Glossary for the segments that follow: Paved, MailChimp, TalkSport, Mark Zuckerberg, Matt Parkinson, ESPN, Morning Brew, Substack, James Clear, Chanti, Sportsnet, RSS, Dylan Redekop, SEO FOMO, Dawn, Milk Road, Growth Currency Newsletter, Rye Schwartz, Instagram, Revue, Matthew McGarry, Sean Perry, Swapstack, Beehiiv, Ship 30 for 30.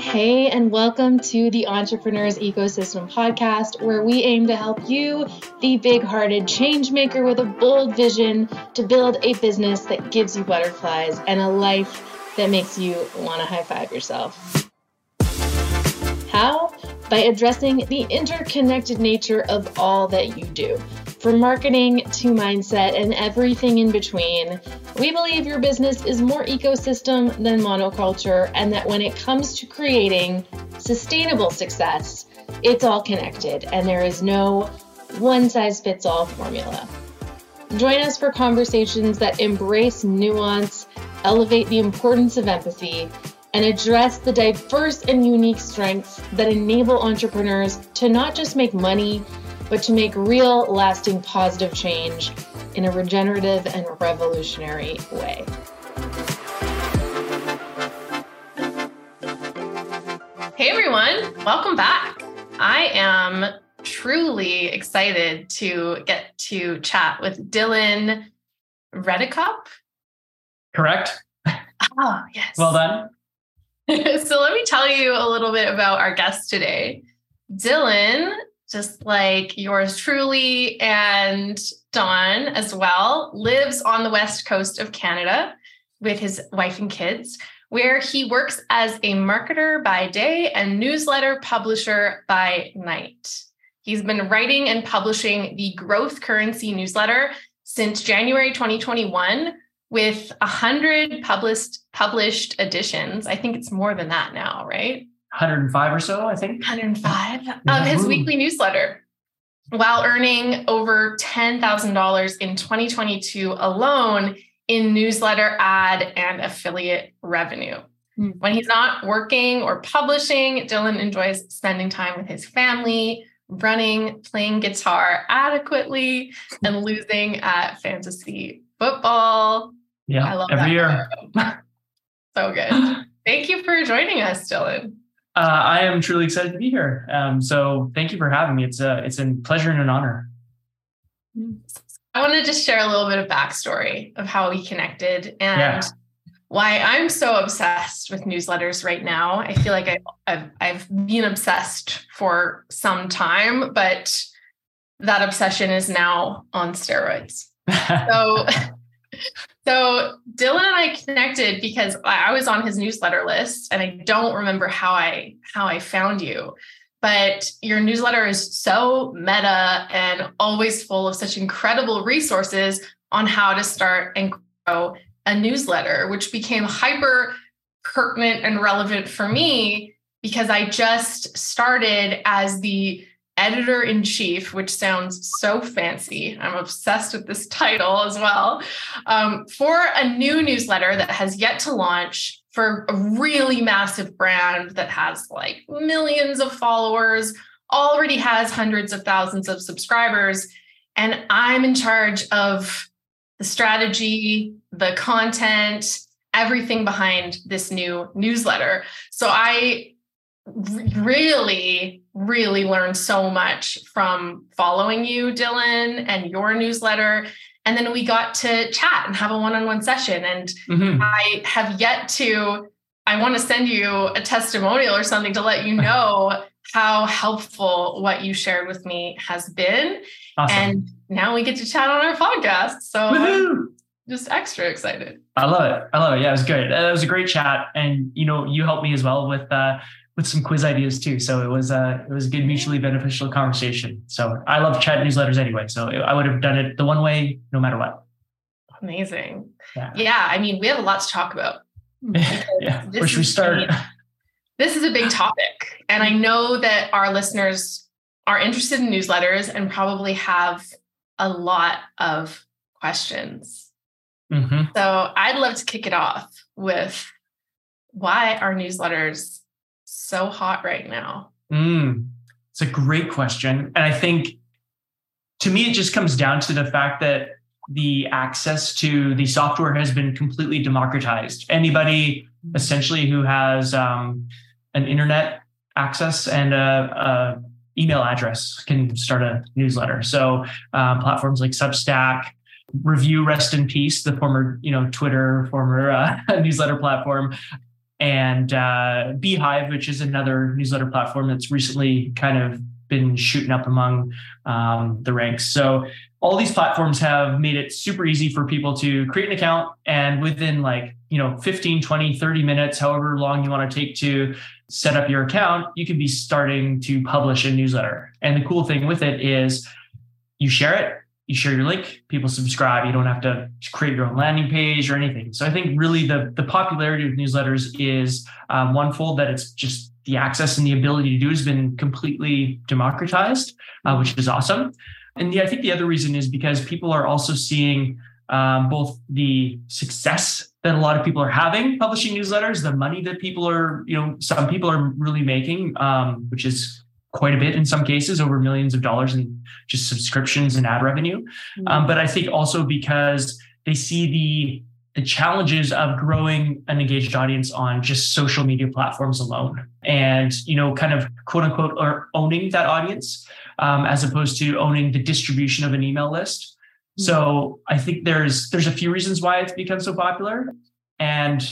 Hey, and welcome to the Entrepreneur's Ecosystem Podcast, where we aim to help you, the big-hearted change maker with a bold vision, to build a business that gives you butterflies and a life that makes you want to high-five yourself. How? By addressing the interconnected nature of all that you do. From marketing to mindset and everything in between, we believe your business is more ecosystem than monoculture, and that when it comes to creating sustainable success, it's all connected and there is no one-size-fits-all formula. Join us for conversations that embrace nuance, elevate the importance of empathy, and address the diverse and unique strengths that enable entrepreneurs to not just make money, but to make real, lasting, positive change in a regenerative and revolutionary way. Hey everyone, welcome back. I am truly excited to get to chat with Dylan Redekop. Correct? Oh, yes. Well done. So let me tell you a little bit about our guest today. Dylan, just like yours truly and Dawn as well, lives on the west coast of Canada with his wife and kids, where he works as a marketer by day and newsletter publisher by night. He's been writing and publishing the Growth Currency Newsletter since January 2021 with 100 published editions. I think it's more than that now, right? 105 or so, I think. 105 of his weekly newsletter, while earning over $10,000 in 2022 alone in newsletter ad and affiliate revenue. Mm. When he's not working or publishing, Dylan enjoys spending time with his family, running, playing guitar adequately, and losing at fantasy football. Yeah, I love every year. So good. Thank you for joining us, Dylan. I am truly excited to be here. So thank you for having me. It's a pleasure and an honor. I want to just share a little bit of backstory of how we connected and why I'm so obsessed with newsletters right now. I feel like I've been obsessed for some time, but that obsession is now on steroids. So Dylan and I connected because I was on his newsletter list, and I don't remember how I found you, but your newsletter is so meta and always full of such incredible resources on how to start and grow a newsletter, which became hyper pertinent and relevant for me because I just started as the editor-in-chief, which sounds so fancy. I'm obsessed with this title as well, for a new newsletter that has yet to launch for a really massive brand that has like millions of followers, already has hundreds of thousands of subscribers. And I'm in charge of the strategy, the content, everything behind this new newsletter. So I really learned so much from following you, Dylan, and your newsletter. And then we got to chat and have a one-on-one session. And I want to send you a testimonial or something to let you know how helpful what you shared with me has been. Awesome. And now we get to chat on our podcast. So I'm just extra excited. I love it. Yeah, it was great. It was a great chat. And, you know, you helped me as well with some quiz ideas too. So it was a good mutually beneficial conversation. So I love chat newsletters anyway. So I would have done it the one way, no matter what. Amazing. Yeah. I mean, we have a lot to talk about. Yeah. Where should we start? This is a big topic. And I know that our listeners are interested in newsletters and probably have a lot of questions. Mm-hmm. So I'd love to kick it off with, why are newsletters so hot right now? It's a great question. And I think, to me, it just comes down to the fact that the access to the software has been completely democratized. Anybody essentially who has an internet access and a email address can start a newsletter. So platforms like Substack, Revue, rest in peace, the former, Twitter, former newsletter platform, and Beehiiv, which is another newsletter platform that's recently kind of been shooting up among the ranks. So all these platforms have made it super easy for people to create an account, and within 15, 20, 30 minutes, however long you want to take to set up your account, you can be starting to publish a newsletter. And the cool thing with it is you share it, you share your link, people subscribe, you don't have to create your own landing page or anything. So I think really the popularity of newsletters is onefold that it's just the access and the ability to do has been completely democratized, which is awesome. And I think the other reason is because people are also seeing both the success that a lot of people are having publishing newsletters, the money that people are, some people are really making, which is quite a bit in some cases, over millions of dollars in just subscriptions and ad revenue. Mm-hmm. But I think also because they see the challenges of growing an engaged audience on just social media platforms alone and, kind of quote unquote, or owning that audience as opposed to owning the distribution of an email list. So I think there's a few reasons why it's become so popular. And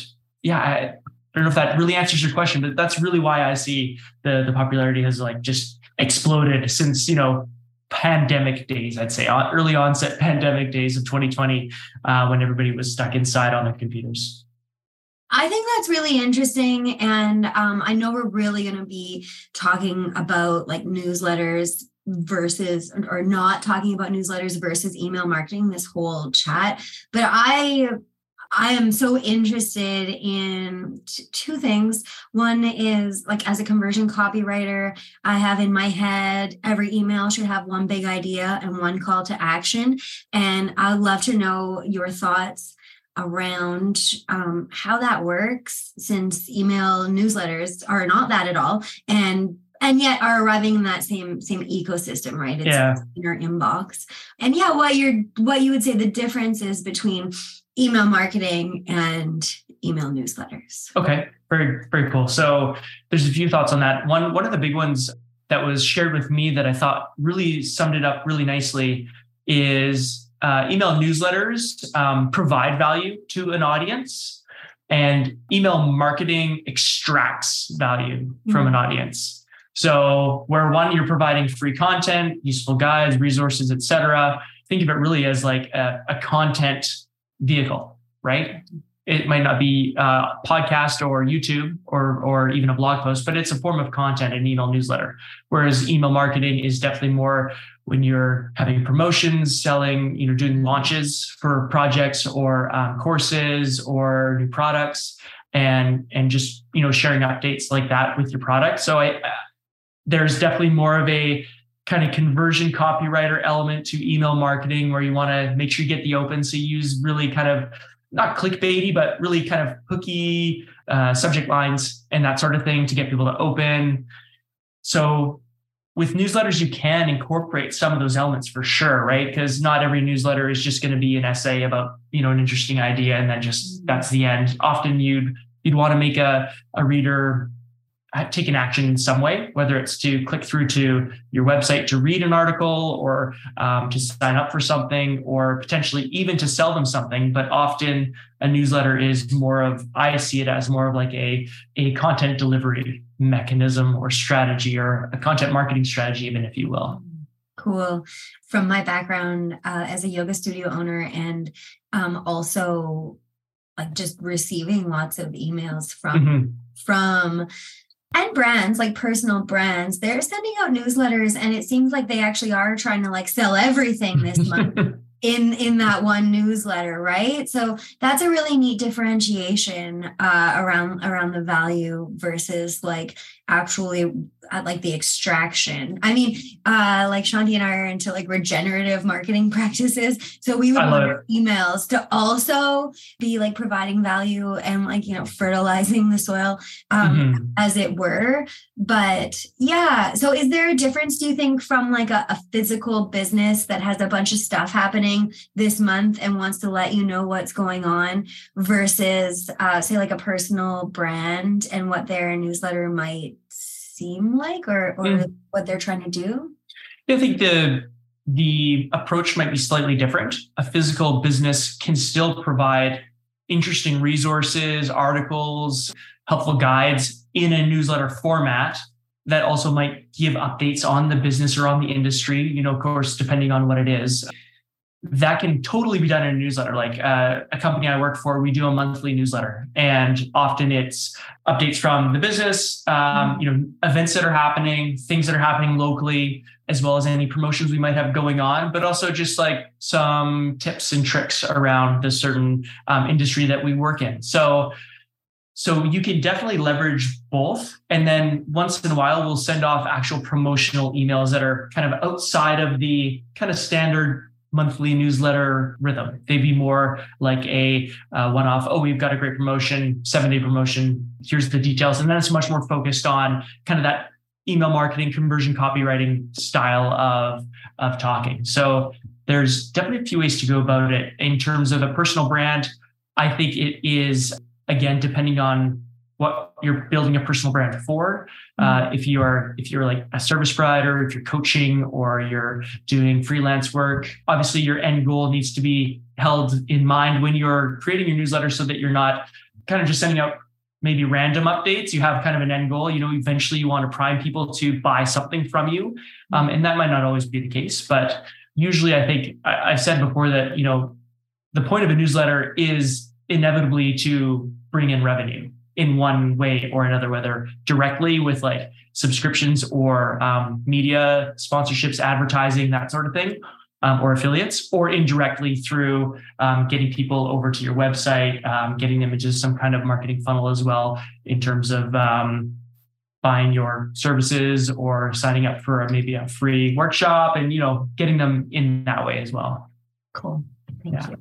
yeah, I don't know if that really answers your question, but that's really why I see the popularity has just exploded since, pandemic days, I'd say early onset pandemic days of 2020, when everybody was stuck inside on their computers. I think that's really interesting. And I know we're really going to be talking about newsletters versus or not talking about newsletters versus email marketing this whole chat, but I am so interested in two things. One is as a conversion copywriter, I have in my head, every email should have one big idea and one call to action. And I'd love to know your thoughts around how that works, since email newsletters are not that at all. And yet are arriving in that same ecosystem, right? It's in your inbox. And what you would say the difference is between email marketing and email newsletters. Okay, very, very cool. So there's a few thoughts on that. One of the big ones that was shared with me that I thought really summed it up really nicely is email newsletters provide value to an audience, and email marketing extracts value from an audience. So where one, you're providing free content, useful guides, resources, et cetera. Think of it really as a content vehicle, right? It might not be a podcast or YouTube or even a blog post, but it's a form of content, an email newsletter. Whereas email marketing is definitely more when you're having promotions, selling, doing launches for projects or courses or new products and just, sharing updates like that with your product. So there's definitely more of a kind of conversion copywriter element to email marketing, where you want to make sure you get the open. So you use really kind of not clickbaity, but really kind of hooky subject lines and that sort of thing to get people to open. So with newsletters, you can incorporate some of those elements for sure, right? Because not every newsletter is just going to be an essay about, an interesting idea and then just that's the end. Often you'd want to make a reader take an action in some way, whether it's to click through to your website to read an article or to sign up for something or potentially even to sell them something. But often a newsletter is more of, I see it as more of a content delivery mechanism or strategy or a content marketing strategy, even if you will. Cool. From my background as a yoga studio owner and also just receiving lots of emails from and brands, personal brands, they're sending out newsletters, and it seems like they actually are trying to sell everything this month in that one newsletter, right? So that's a really neat differentiation around the value versus actually at the extraction. I mean, Chanti and I are into regenerative marketing practices. So we would want emails to also be providing value and fertilizing the soil as it were. But yeah. So is there a difference, do you think, from a physical business that has a bunch of stuff happening this month and wants to let you know what's going on versus say a personal brand and what their newsletter might seem like or what they're trying to do? I think the the approach might be slightly different. A physical business can still provide interesting resources, articles, helpful guides in a newsletter format that also might give updates on the business or on the industry, you know, of course, depending on what it is. That can totally be done in a newsletter. Like a company I work for, we do a monthly newsletter, and often it's updates from the business, events that are happening, things that are happening locally, as well as any promotions we might have going on, but also just like some tips and tricks around the certain industry that we work in. So you can definitely leverage both. And then once in a while, we'll send off actual promotional emails that are kind of outside of the kind of standard monthly newsletter rhythm. They'd be more like a one-off, oh, we've got a great promotion, 7-day promotion, here's the details. And then it's much more focused on kind of that email marketing, conversion copywriting style of talking. So there's definitely a few ways to go about it. In terms of a personal brand, I think it is, again, depending on what you're building a personal brand for. If you're like a service provider, if you're coaching or you're doing freelance work, obviously your end goal needs to be held in mind when you're creating your newsletter, so that you're not kind of just sending out maybe random updates. You have kind of an end goal. You know, eventually you want to prime people to buy something from you, and that might not always be the case. But usually, I think I've said before that, you know, the point of a newsletter is inevitably to bring in revenue in one way or another, whether directly with like subscriptions or media sponsorships, advertising, that sort of thing, or affiliates, or indirectly through getting people over to your website, getting them into some kind of marketing funnel as well, in terms of buying your services or signing up for maybe a free workshop, and, you know, getting them in that way as well. Cool. Thank you.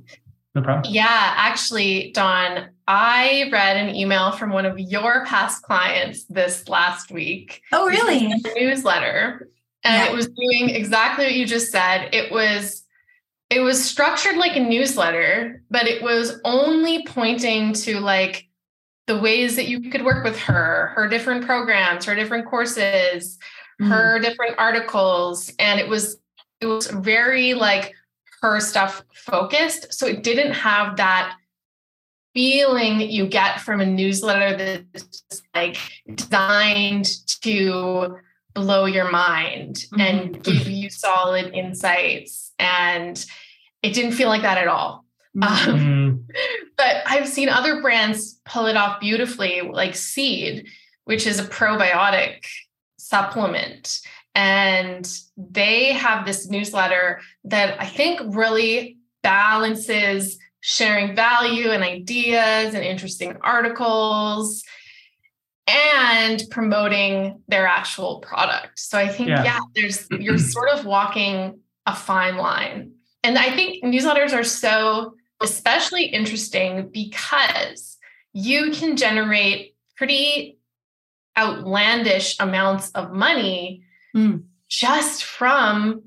No problem. Yeah, actually, Dawn, I read an email from one of your past clients this last week. Oh, really? A newsletter. And it was doing exactly what you just said. It was structured like a newsletter, but it was only pointing to like the ways that you could work with her different programs, her different courses, her different articles. And it was very like her stuff focused. So it didn't have that feeling that you get from a newsletter that's like designed to blow your mind and give you solid insights. And it didn't feel like that at all. But I've seen other brands pull it off beautifully, like Seed, which is a probiotic supplement. And they have this newsletter that I think really balances sharing value and ideas and interesting articles and promoting their actual product. So I think, you're sort of walking a fine line. And I think newsletters are so especially interesting because you can generate pretty outlandish amounts of money just from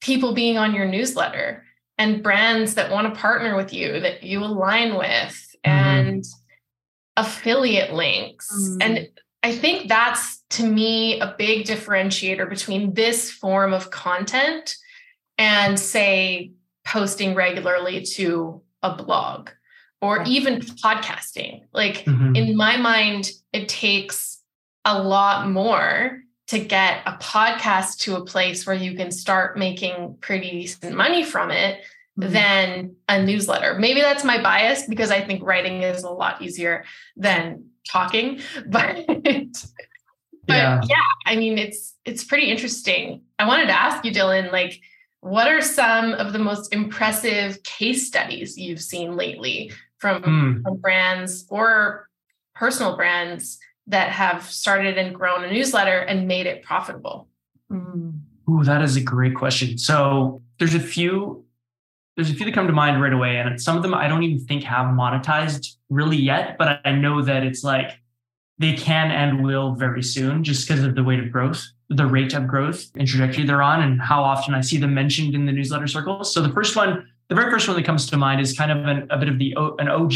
people being on your newsletter and brands that want to partner with you, that you align with, and affiliate links. And I think that's, to me, a big differentiator between this form of content and, say, posting regularly to a blog or even podcasting. Like, in my mind, it takes a lot more to get a podcast to a place where you can start making pretty decent money from it than a newsletter. Maybe that's my bias, because I think writing is a lot easier than talking, but I mean, it's pretty interesting. I wanted to ask you, Dylan, like, what are some of the most impressive case studies you've seen lately from brands or personal brands that have started and grown a newsletter and made it profitable? Ooh, that is a great question. So there's a few that come to mind right away. And some of them I don't even think have monetized really yet, but I know that it's like they can and will very soon, just because of the weight of growth, the rate of growth and trajectory they're on, and how often I see them mentioned in the newsletter circles. So the very first one that comes to mind is kind of an OG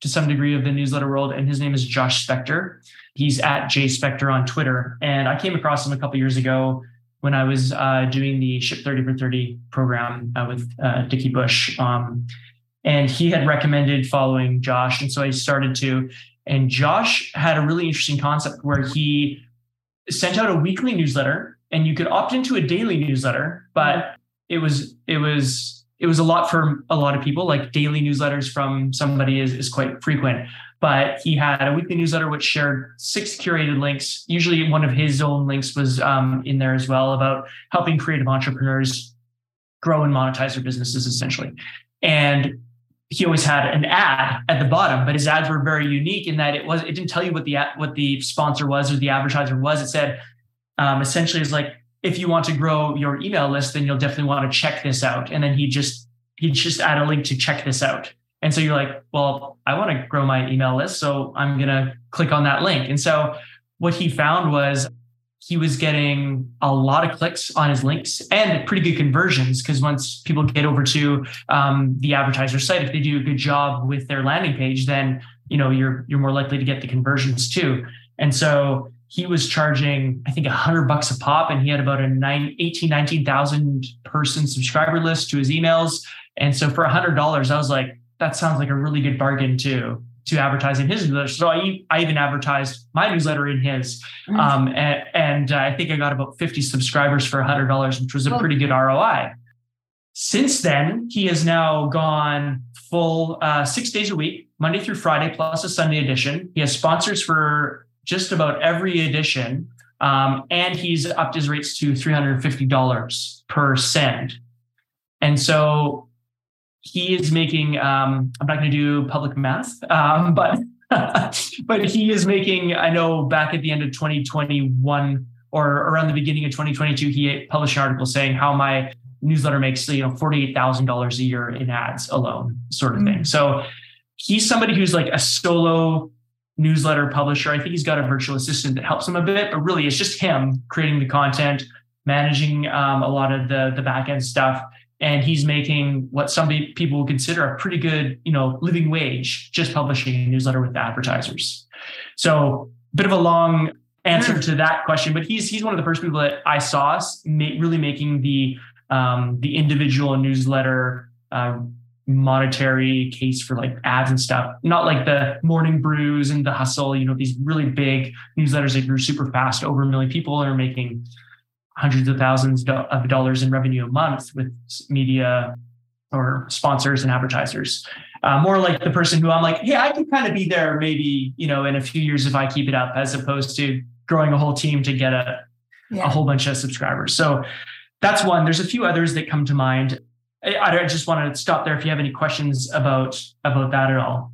to some degree of the newsletter world. And his name is Josh Spector. He's at JSpector on Twitter. And I came across him a couple of years ago when I was doing the Ship 30 for 30 program with Dickie Bush. And he had recommended following Josh. And so I started to, and Josh had a really interesting concept where he sent out a weekly newsletter and you could opt into a daily newsletter, but it was a lot for a lot of people. Like daily newsletters from somebody is quite frequent, but he had a weekly newsletter which shared 6 curated links. Usually one of his own links was in there as well about helping creative entrepreneurs grow and monetize their businesses essentially. And he always had an ad at the bottom, but his ads were very unique in that it didn't tell you what the sponsor was or the advertiser was. It said essentially is like, if you want to grow your email list, then you'll definitely want to check this out. And then he'd just add a link to check this out. And so you're like, well, I want to grow my email list, so I'm going to click on that link. And so what he found was he was getting a lot of clicks on his links and pretty good conversions, because once people get over to the advertiser site, if they do a good job with their landing page, then you know you're more likely to get the conversions too. And so he was charging, I think, $100 a pop, and he had about a 19,000 person subscriber list to his emails. And so for $100, I was like, that sounds like a really good bargain to advertise in his newsletter. So I even advertised my newsletter in his, and I think I got about 50 subscribers for $100, which was a pretty good ROI. Since then, he has now gone full 6 days a week, Monday through Friday, plus a Sunday edition. He has sponsors for just about every edition. And he's upped his rates to $350 per send. And so he is making, I'm not going to do public math, but he is making, I know back at the end of 2021 or around the beginning of 2022, he published an article saying how my newsletter makes, $48,000 a year in ads alone, sort of thing. So he's somebody who's like a solo newsletter publisher. I think he's got a virtual assistant that helps him a bit, but really it's just him creating the content, managing a lot of the back-end stuff. And he's making what some people would consider a pretty good, living wage, just publishing a newsletter with the advertisers. So a bit of a long answer to that question, but he's one of the first people that I saw really making the individual newsletter monetary case for like ads and stuff. Not like the Morning Brews and The Hustle, these really big newsletters that grew super fast, over 1 million people, and are making hundreds of thousands of dollars in revenue a month with media or sponsors and advertisers. More like the person who I'm like, hey, I could kind of be there maybe, in a few years if I keep it up, as opposed to growing a whole team to get a whole bunch of subscribers. So that's one. There's a few others that come to mind. I just want to stop there if you have any questions about that at all.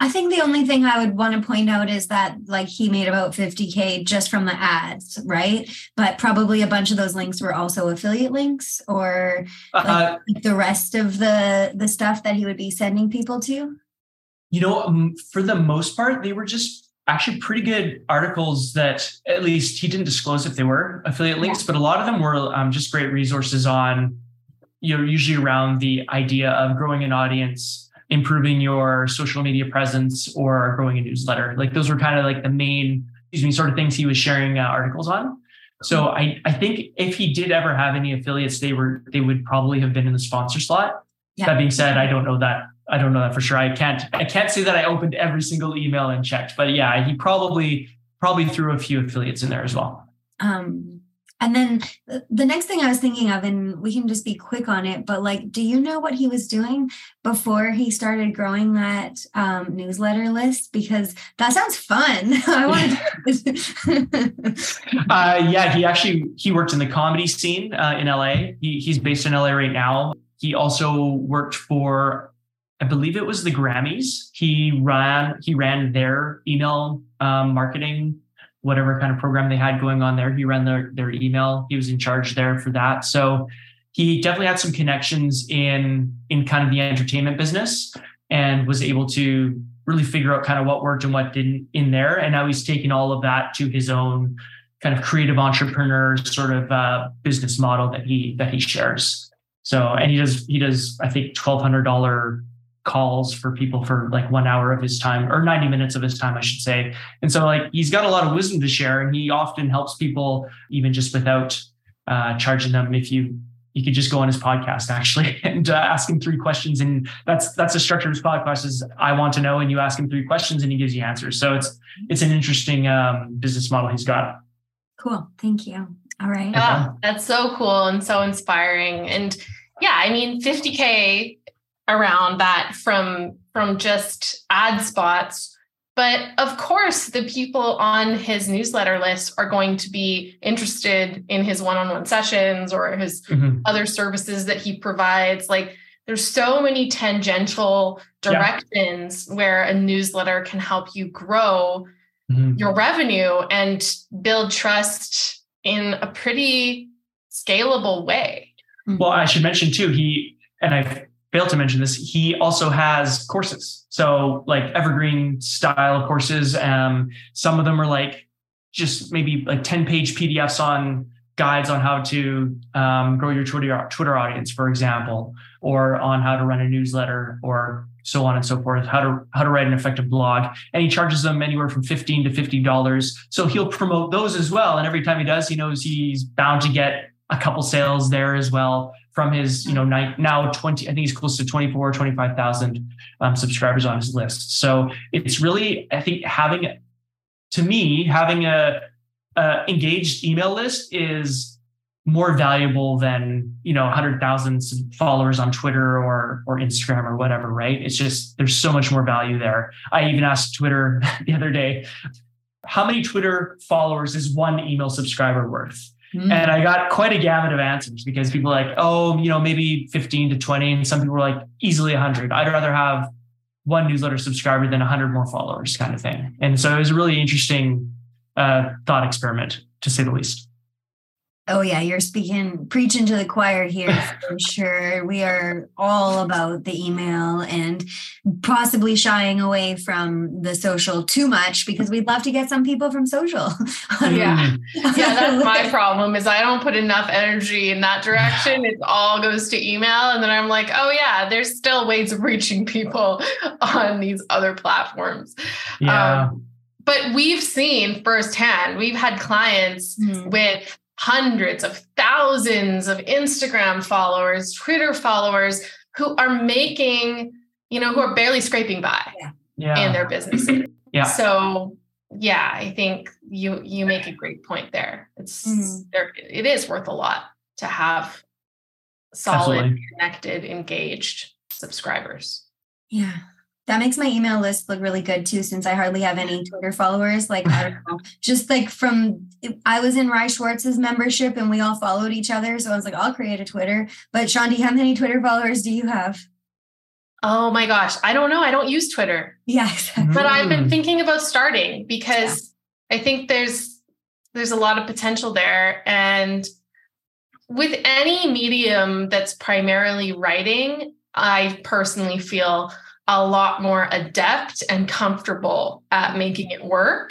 I think the only thing I would want to point out is that he made about 50K just from the ads, right? But probably a bunch of those links were also affiliate links or the rest of the stuff that he would be sending people to. For the most part, they were just actually pretty good articles that at least he didn't disclose if they were affiliate links, but a lot of them were just great resources on, usually around the idea of growing an audience, improving your social media presence, or growing a newsletter. Those were kind of the main, sort of things he was sharing articles on. So I think if he did ever have any affiliates, they would probably have been in the sponsor slot. Yeah. That being said, I don't know that for sure. I can't say that I opened every single email and checked, but yeah, he probably threw a few affiliates in there as well. And then the next thing I was thinking of, and we can just be quick on it, but do you know what he was doing before he started growing that newsletter list? Because that sounds fun. I want to do this. He worked in the comedy scene in LA. He's based in LA right now. He also worked for, I believe it was the Grammys. He ran their email marketing, whatever kind of program they had going on there. He ran their email. He was in charge there for that. So he definitely had some connections in kind of the entertainment business, and was able to really figure out kind of what worked and what didn't in there. And now he's taking all of that to his own kind of creative entrepreneur sort of business model that he shares. So, and he does, I think, $1,200 calls for people for 1 hour of his time, or 90 minutes of his time, I should say. And so he's got a lot of wisdom to share, and he often helps people even just without charging them. If you could just go on his podcast actually and ask him 3 questions. And that's the structure of his podcast is I want to know, and you ask him 3 questions and he gives you answers. So it's an interesting business model he's got. Cool. Thank you. All right. Oh, that's so cool and so inspiring. And yeah, I mean, 50K around that from just ad spots. But of course, the people on his newsletter list are going to be interested in his one-on-one sessions or his other services that he provides. Like there's so many tangential directions where a newsletter can help you grow your revenue and build trust in a pretty scalable way. Well, I should mention too, I failed to mention this. He also has courses. So like evergreen style courses. Some of them are like just maybe like 10-page PDFs on guides on how to grow your Twitter audience, for example, or on how to run a newsletter or so on and so forth, how to write an effective blog. And he charges them anywhere from $15 to $50. So he'll promote those as well. And every time he does, he knows he's bound to get a couple sales there as well. From his, now 20, I think he's close to 24 or 25,000 subscribers on his list. So it's really, I think having a engaged email list is more valuable than, 100,000 followers on Twitter or Instagram or whatever, right? It's just, there's so much more value there. I even asked Twitter the other day, how many Twitter followers is one email subscriber worth? And I got quite a gamut of answers because people were like, maybe 15 to 20. And some people were like easily 100. I'd rather have one newsletter subscriber than 100 more followers kind of thing. And so it was a really interesting thought experiment, to say the least. Oh yeah. You're preaching to the choir here for sure. We are all about the email and possibly shying away from the social too much because we'd love to get some people from social. Yeah, that's my problem is I don't put enough energy in that direction. It all goes to email. And then I'm like, oh yeah, there's still ways of reaching people on these other platforms. Yeah. But we've seen firsthand, we've had clients with hundreds of thousands of Instagram followers, Twitter followers who are making, who are barely scraping by in their businesses. Yeah. So yeah, I think you make a great point there. It is worth a lot to have solid, connected, engaged subscribers. Yeah. That makes my email list look really good too, since I hardly have any Twitter followers. Like, I don't know, just like I was in Rye Schwartz's membership and we all followed each other. So I was like, I'll create a Twitter. But Chanti, how many Twitter followers do you have? Oh my gosh. I don't know. I don't use Twitter. Yeah, exactly. But I've been thinking about starting because I think there's a lot of potential there. And with any medium that's primarily writing, I personally feel a lot more adept and comfortable at making it work.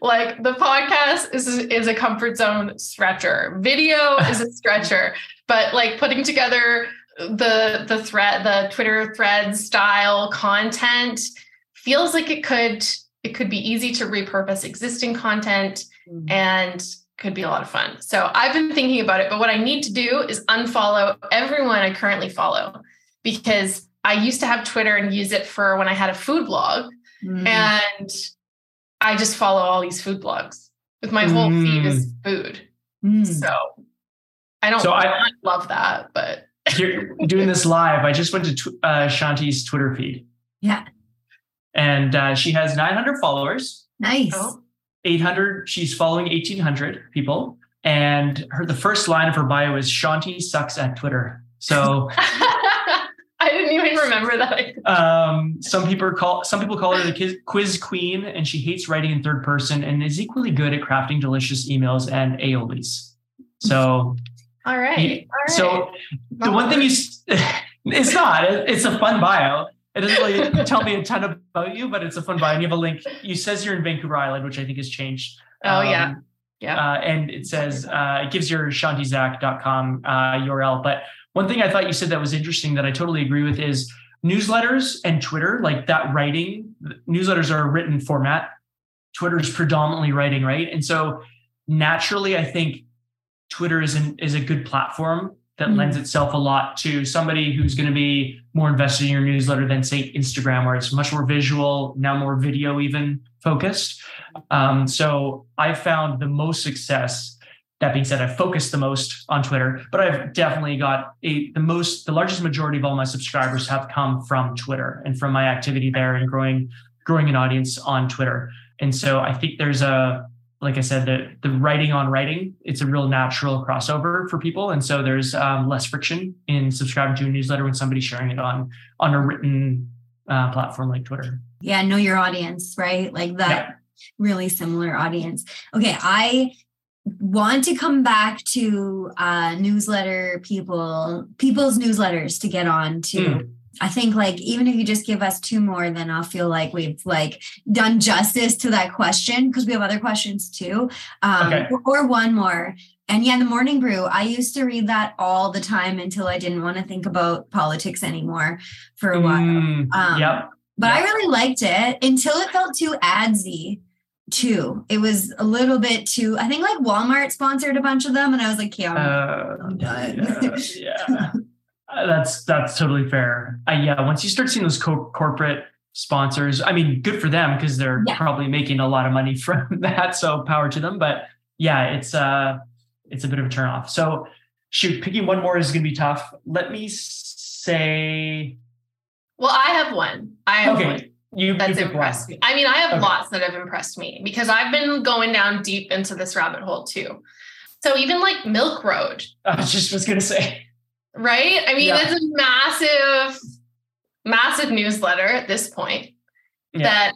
Like the podcast is a comfort zone stretcher. Video is a stretcher, but like putting together the Twitter thread style content feels like it could be easy to repurpose existing content and could be a lot of fun. So I've been thinking about it, but what I need to do is unfollow everyone I currently follow because I used to have Twitter and use it for when I had a food blog and I just follow all these food blogs with my whole feed is food. So I love that, but you're doing this live. I just went to Shanti's Twitter feed. Yeah. And she has 900 followers. Nice. 800. She's following 1,800 people. And the first line of her bio is Chanti sucks at Twitter. So I didn't even remember that. Some people call her the quiz queen, and she hates writing in third person and is equally good at crafting delicious emails and aiolis. So, all right. So the one thing it's a fun bio. It doesn't really tell me a ton about you, but it's a fun bio. And you have a link. You says you're in Vancouver Island, which I think has changed. And it says it gives your shantizak.com URL, but. One thing I thought you said that was interesting that I totally agree with is newsletters and Twitter, like that writing. Newsletters are a written format. Twitter's predominantly writing, right? And so naturally, I think Twitter is a good platform that lends itself a lot to somebody who's going to be more invested in your newsletter than, say, Instagram, where it's much more visual, now more video even focused. So I found the most success. That being said, I focused the most on Twitter, but I've definitely got the largest majority of all my subscribers have come from Twitter and from my activity there and growing an audience on Twitter. And so I think there's like I said, the writing on writing, it's a real natural crossover for people. And so there's less friction in subscribing to a newsletter when somebody's sharing it on a written platform like Twitter. Yeah, know your audience, right? Like that really similar audience. Okay, I want to come back to newsletter people's newsletters to get on to. I think like even if you just give us two more, then I'll feel like we've like done justice to that question because we have other questions too. Okay. Or one more. And yeah, the Morning Brew, I used to read that all the time until I didn't want to think about politics anymore for a while. But I really liked it until it felt too adsy. It was a little bit too, I think like Walmart sponsored a bunch of them. And I was like, I'm done. Yeah. That's totally fair. Once you start seeing those corporate sponsors, I mean, good for them because they're probably making a lot of money from that. So power to them. But yeah, it's a bit of a turnoff. So picking one more is going to be tough. Let me say. Well, I have one. One. That's impressed me. I mean, I have lots that have impressed me because I've been going down deep into this rabbit hole too. So even like Milk Road. I just was going to say. Right? I mean, it's a massive newsletter at this point that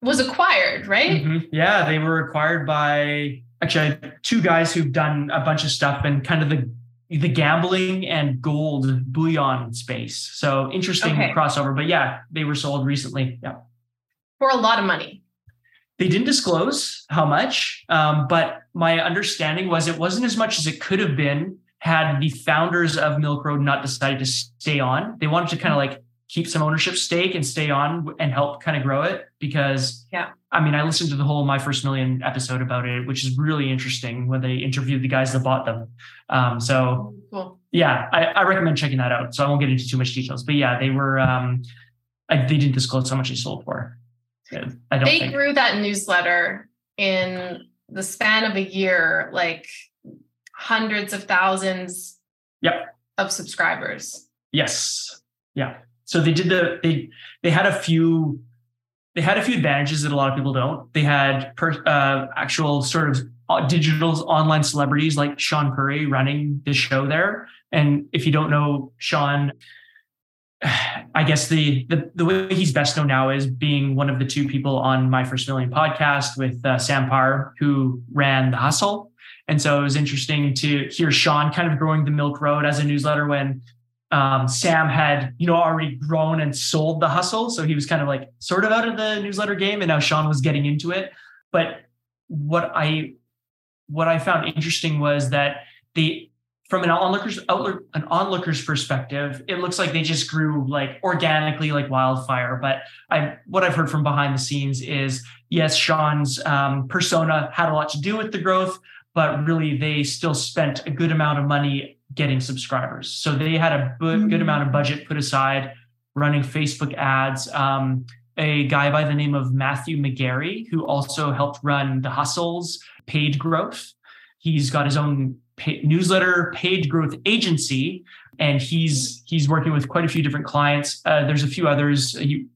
was acquired, right? Mm-hmm. Yeah, they were acquired by actually two guys who've done a bunch of stuff in kind of the gambling and gold bullion space. So interesting crossover, but they were sold recently. Yeah. For a lot of money. They didn't disclose how much, but my understanding was it wasn't as much as it could have been had the founders of Milk Road not decided to stay on. They wanted to kind of like keep some ownership stake and stay on and help kind of grow it because I mean, I listened to the whole My First Million episode about it, which is really interesting when they interviewed the guys that bought them. So cool. I recommend checking that out. So I won't get into too much details, but they were, they didn't disclose how much they sold for. They grew that newsletter in the span of a year, like hundreds of thousands of subscribers. Yes. Yeah. So they did they had a few advantages that a lot of people don't. They had actual sort of digital online celebrities like Sean Perry running the show there. And if you don't know Sean, I guess the way he's best known now is being one of the two people on My First Million podcast with Sam Parr, who ran The Hustle. And so it was interesting to hear Sean kind of growing the Milk Road as a newsletter when Sam had, already grown and sold The Hustle. So he was kind of like sort of out of the newsletter game and now Sean was getting into it. But what I found interesting was that from an onlooker's perspective, it looks like they just grew like organically like wildfire. But what I've heard from behind the scenes is yes, Sean's persona had a lot to do with the growth, but really they still spent a good amount of money getting subscribers. So they had a good amount of budget put aside, running Facebook ads. A guy by the name of Matthew McGarry, who also helped run The Hustle's paid growth. He's got his own newsletter, paid growth agency, and he's working with quite a few different clients. There's a few others you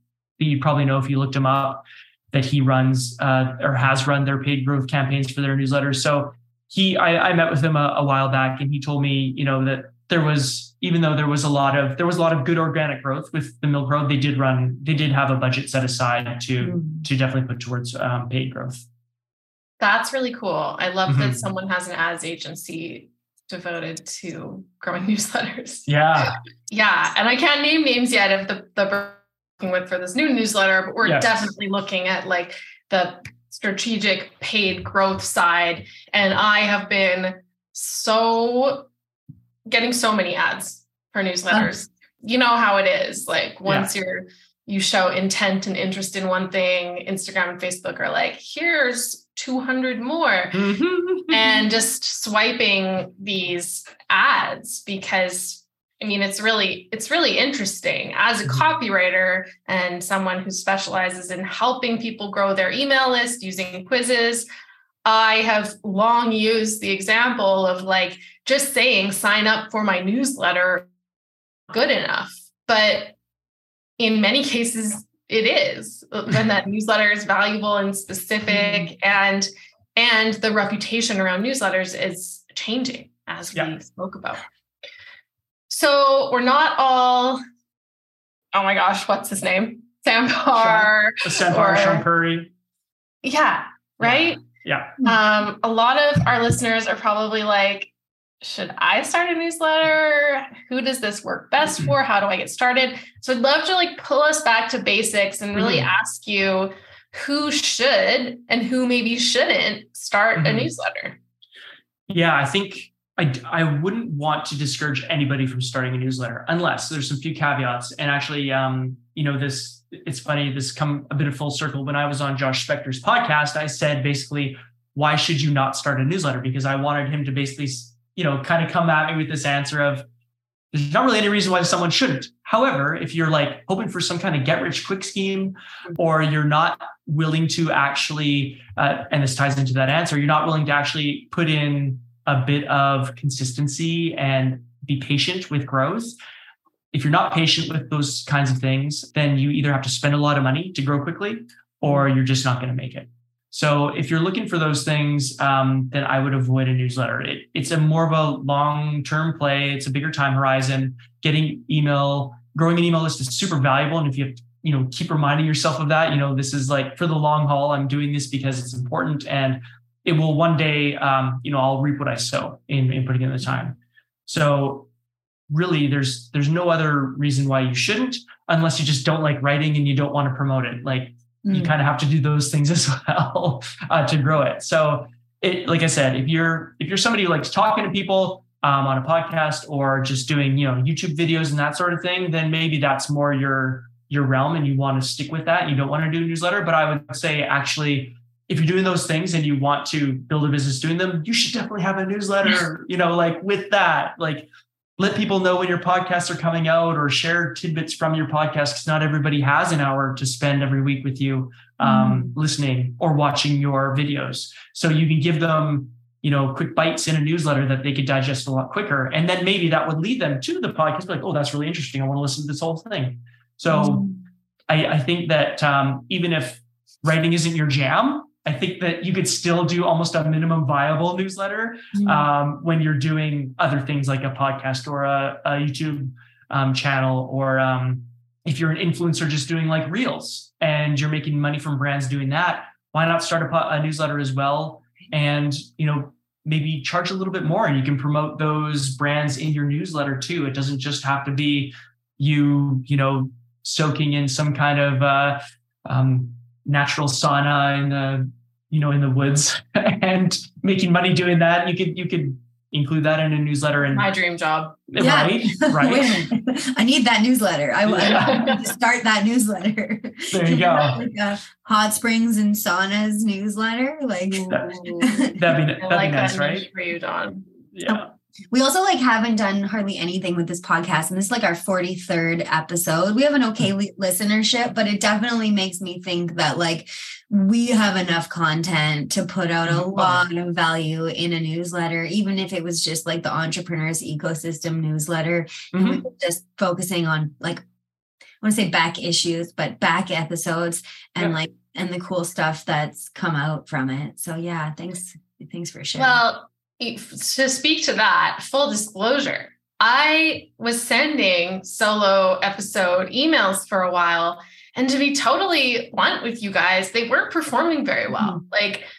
probably know if you looked him up that he runs or has run their paid growth campaigns for their newsletters. So I met with him a while back and he told me, that there was a lot of good organic growth with the Milk Road, they did have a budget set aside to definitely put towards paid growth. That's really cool. I love that someone has an ads agency devoted to growing newsletters. Yeah. Yeah. And I can't name names yet of the we're working with for this new newsletter, but we're definitely looking at like the strategic paid growth side. And I have been getting so many ads for newsletters. You know how it is. Like once you're you show intent and interest in one thing, Instagram and Facebook are like, here's 200 more. And just swiping these ads, because I mean, it's really interesting as a copywriter and someone who specializes in helping people grow their email list using quizzes. I have long used the example of like just saying, sign up for my newsletter, good enough. But in many cases, it is. And that newsletter is valuable and specific, and the reputation around newsletters is changing, as we spoke about. So we're not all, oh my gosh, what's his name? Sam Parr, Sean Perry. Yeah, right? Yeah. A lot of our listeners are probably like, should I start a newsletter? Who does this work best for? How do I get started? So I'd love to like pull us back to basics and really ask you who should and who maybe shouldn't start a newsletter. Yeah, I think I wouldn't want to discourage anybody from starting a newsletter unless there's some few caveats. And actually, it's funny, this come a bit of full circle. When I was on Josh Spector's podcast, I said, basically, why should you not start a newsletter? Because I wanted him to basically, kind of come at me with this answer of, there's not really any reason why someone shouldn't. However, if you're like hoping for some kind of get rich quick scheme, or you're not willing to actually, and this ties into that answer, you're not willing to actually put in a bit of consistency and be patient with growth. If you're not patient with those kinds of things, then you either have to spend a lot of money to grow quickly, or you're just not going to make it. So if you're looking for those things, then I would avoid a newsletter. It's a more of a long-term play. It's a bigger time horizon. Growing an email list is super valuable. And if you have to, keep reminding yourself of that, this is like for the long haul, I'm doing this because it's important, and it will one day, I'll reap what I sow in putting in the time. So really, there's no other reason why you shouldn't, unless you just don't like writing and you don't want to promote it. Like you kind of have to do those things as well to grow it. So, like I said, if you're somebody who likes talking to people on a podcast, or just doing YouTube videos and that sort of thing, then maybe that's more your realm and you want to stick with that. You don't want to do a newsletter, but I would say actually, if you're doing those things and you want to build a business doing them, you should definitely have a newsletter. With that, let people know when your podcasts are coming out, or share tidbits from your podcast, because not everybody has an hour to spend every week with you listening or watching your videos. So you can give them, quick bites in a newsletter that they could digest a lot quicker. And then maybe that would lead them to the podcast, like, oh, that's really interesting. I want to listen to this whole thing. So I think that even if writing isn't your jam, I think that you could still do almost a minimum viable newsletter when you're doing other things like a podcast or a YouTube channel, or if you're an influencer just doing like reels and you're making money from brands doing that, why not start a newsletter as well? And, maybe charge a little bit more, and you can promote those brands in your newsletter too. It doesn't just have to be you, soaking in some kind of, natural sauna in the woods and making money doing that. You could include that in a newsletter. And my dream job. Yeah. Right. I need that newsletter. I want to start that newsletter. There you go. Like a hot springs and saunas newsletter. Like that'd be nice, right? For you, Dawn. Yeah. We also haven't done hardly anything with this podcast, and this is our 43rd episode. We have an okay listenership, but it definitely makes me think that we have enough content to put out a lot of value in a newsletter, even if it was just the Entrepreneur's Ecosystem Newsletter, and we were just focusing on I want to say back issues, but back episodes and and the cool stuff that's come out from it. So yeah, thanks for sharing. Well, to speak to that, full disclosure, I was sending solo episode emails for a while, and to be totally blunt with you guys, they weren't performing very well.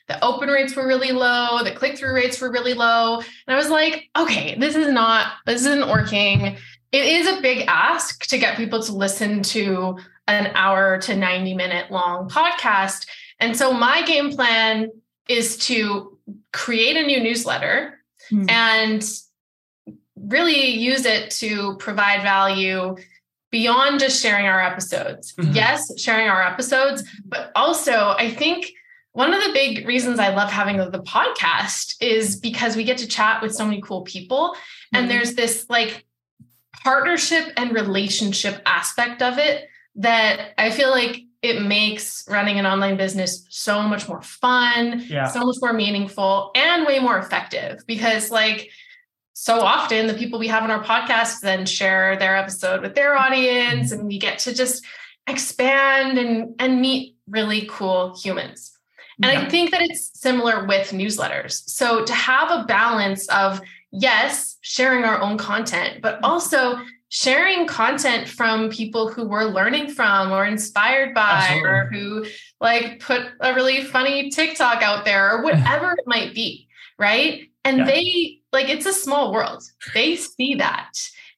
The open rates were really low, the click-through rates were really low. And I was like, okay, this isn't working. It is a big ask to get people to listen to an hour to 90-minute long podcast. And so my game plan is to create a new newsletter and really use it to provide value, beyond just sharing our episodes. Yes, sharing our episodes, but also I think one of the big reasons I love having the podcast is because we get to chat with so many cool people. And there's this like partnership and relationship aspect of it that I feel like it makes running an online business so much more fun, so much more meaningful, and way more effective, because like so often the people we have on our podcast then share their episode with their audience, and we get to just expand and meet really cool humans. And I think that it's similar with newsletters. So to have a balance of, yes, sharing our own content, but also sharing content from people who we're learning from or inspired by, or who like put a really funny TikTok out there or whatever it might be, right? And they, like, it's a small world. They see that.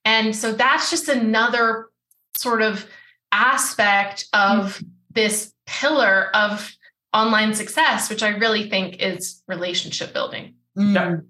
And so that's just another sort of aspect of this pillar of online success, which I really think is relationship building. I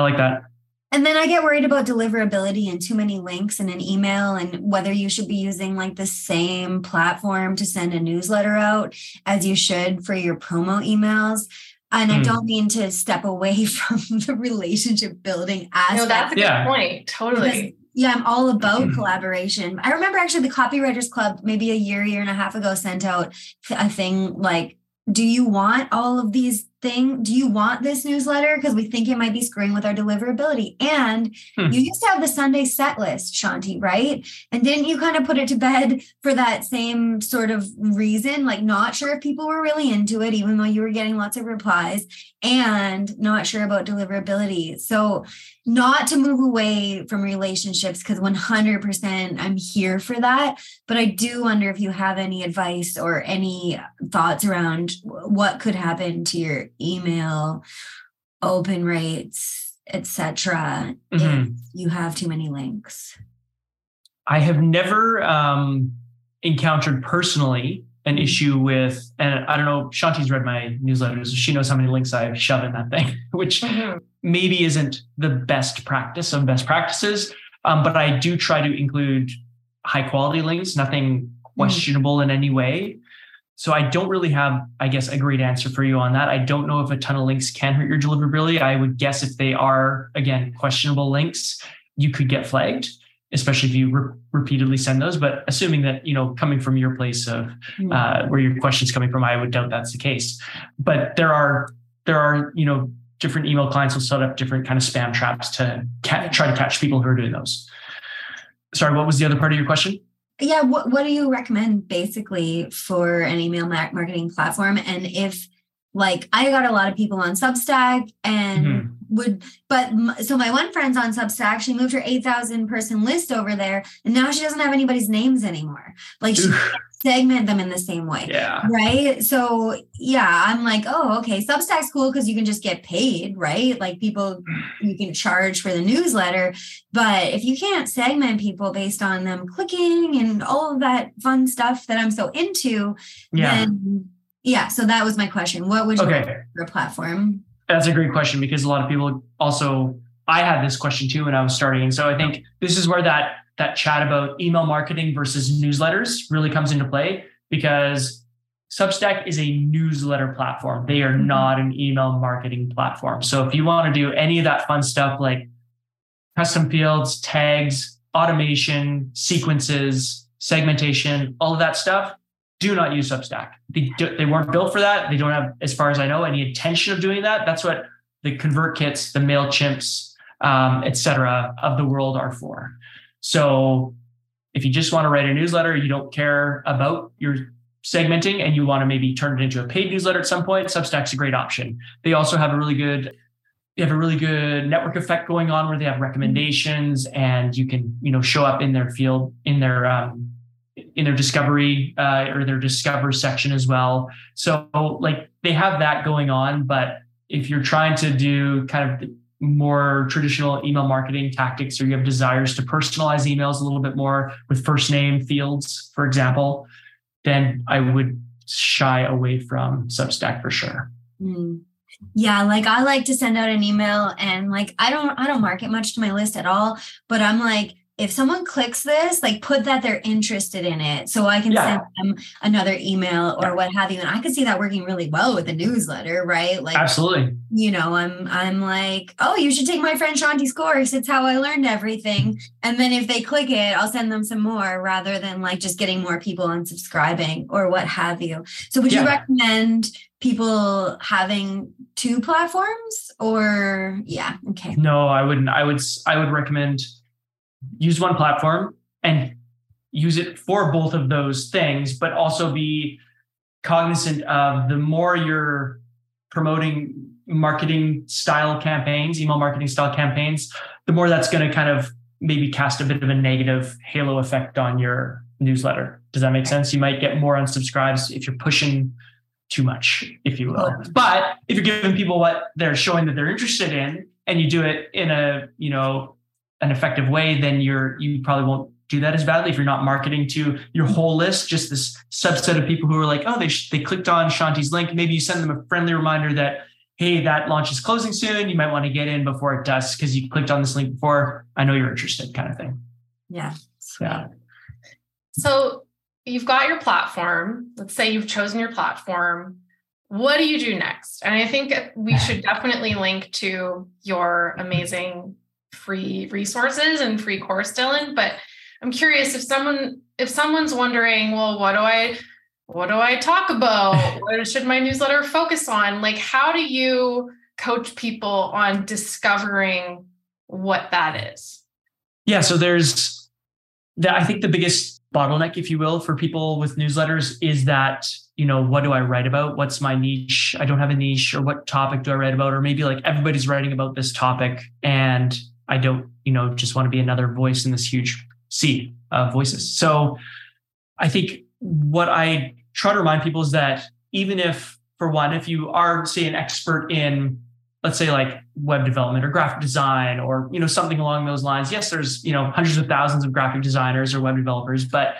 like that. And then I get worried about deliverability and too many links in an email, and whether you should be using like the same platform to send a newsletter out as you should for your promo emails. And I don't mean to step away from the relationship building aspect. No, that's a good point. Totally. Because, I'm all about collaboration. I remember actually the Copywriters Club maybe a year and a half ago sent out a thing like, do you want all of these things? Do you want this newsletter? Because we think it might be screwing with our deliverability. And you used to have the Sunday set list, Chanti, right? And didn't you kind of put it to bed for that same sort of reason? Like not sure if people were really into it, even though you were getting lots of replies, and not sure about deliverability. So not to move away from relationships, because 100% I'm here for that. But I do wonder if you have any advice or any thoughts around what could happen to your email open rates, etc. If you have too many links. I have never encountered personally an issue with, and I don't know, Shanti's read my newsletters, so she knows how many links I shove in that thing, which maybe isn't the best practice of best practices. But I do try to include high quality links, nothing questionable in any way. So I don't really have, I guess, a great answer for you on that. I don't know if a ton of links can hurt your deliverability. I would guess if they are, again, questionable links, you could get flagged, especially if you repeatedly send those. But assuming that, you know, coming from your place of where your question's coming from, I would doubt that's the case. But there are, you know, different email clients will set up different kind of spam traps to try to catch people who are doing those. Sorry, what was the other part of your question? Yeah. What do you recommend basically for an email marketing platform? And if like, I got a lot of people on Substack and so my one friend's on Substack, she moved her 8,000 person list over there, and now she doesn't have anybody's names anymore. Like she can't segment them in the same way. Yeah. Right. So yeah, I'm like, oh, okay. Substack's cool because you can just get paid, right? Like people, you can charge for the newsletter, but if you can't segment people based on them clicking and all of that fun stuff that I'm so into, then so that was my question. What would you do for a platform? That's a great question, because a lot of people also, I had this question too when I was starting. And so I think this is where that chat about email marketing versus newsletters really comes into play, because Substack is a newsletter platform. They are not an email marketing platform. So if you want to do any of that fun stuff like custom fields, tags, automation, sequences, segmentation, all of that stuff, do not use Substack. They weren't built for that. They don't have, as far as I know, any intention of doing that. That's what the ConvertKits, the MailChimps, et cetera, of the world are for. So if you just want to write a newsletter, you don't care about your segmenting, and you want to maybe turn it into a paid newsletter at some point, Substack's a great option. They also have a really good network effect going on where they have recommendations, and you can, you know, show up in their field, in their discovery or their discover section as well. So like they have that going on, but if you're trying to do kind of more traditional email marketing tactics, or you have desires to personalize emails a little bit more with first name fields, for example, then I would shy away from Substack for sure. Yeah. Like I like to send out an email, and like, I don't market much to my list at all, but I'm like, if someone clicks this, like put that they're interested in it so I can send them another email or what have you. And I could see that working really well with a newsletter, right? Like, absolutely. You know, I'm like, oh, you should take my friend Chanti's course. It's how I learned everything. And then if they click it, I'll send them some more rather than like just getting more people unsubscribing or what have you. So would you recommend people having two platforms or okay? No, I wouldn't. I would recommend use one platform and use it for both of those things, but also be cognizant of the more you're promoting marketing style campaigns, email marketing style campaigns, the more that's going to kind of maybe cast a bit of a negative halo effect on your newsletter. Does that make sense? You might get more unsubscribes if you're pushing too much, if you will. But if you're giving people what they're showing that they're interested in, and you do it in a, you know, an effective way, then you probably won't do that as badly if you're not marketing to your whole list, just this subset of people who are like, oh, they clicked on Chanti's link. Maybe you send them a friendly reminder that, hey, that launch is closing soon. You might want to get in before it does because you clicked on this link before. I know you're interested, kind of thing. Yeah. Sweet. Yeah. So you've got your platform. Let's say you've chosen your platform. What do you do next? And I think we should definitely link to your amazing free resources and free course, Dylan. But I'm curious if someone's wondering, well, what do I talk about? What should my newsletter focus on? Like, how do you coach people on discovering what that is? Yeah. So there's that. I think the biggest bottleneck, if you will, for people with newsletters is that, you know, what do I write about? What's my niche? I don't have a niche. Or what topic do I write about? Or maybe like everybody's writing about this topic and I don't, you know, just want to be another voice in this huge sea of voices. So I think what I try to remind people is that even if, for one, if you are, say, an expert in, let's say, like web development or graphic design or, you know, something along those lines. Yes, there's, you know, hundreds of thousands of graphic designers or web developers, but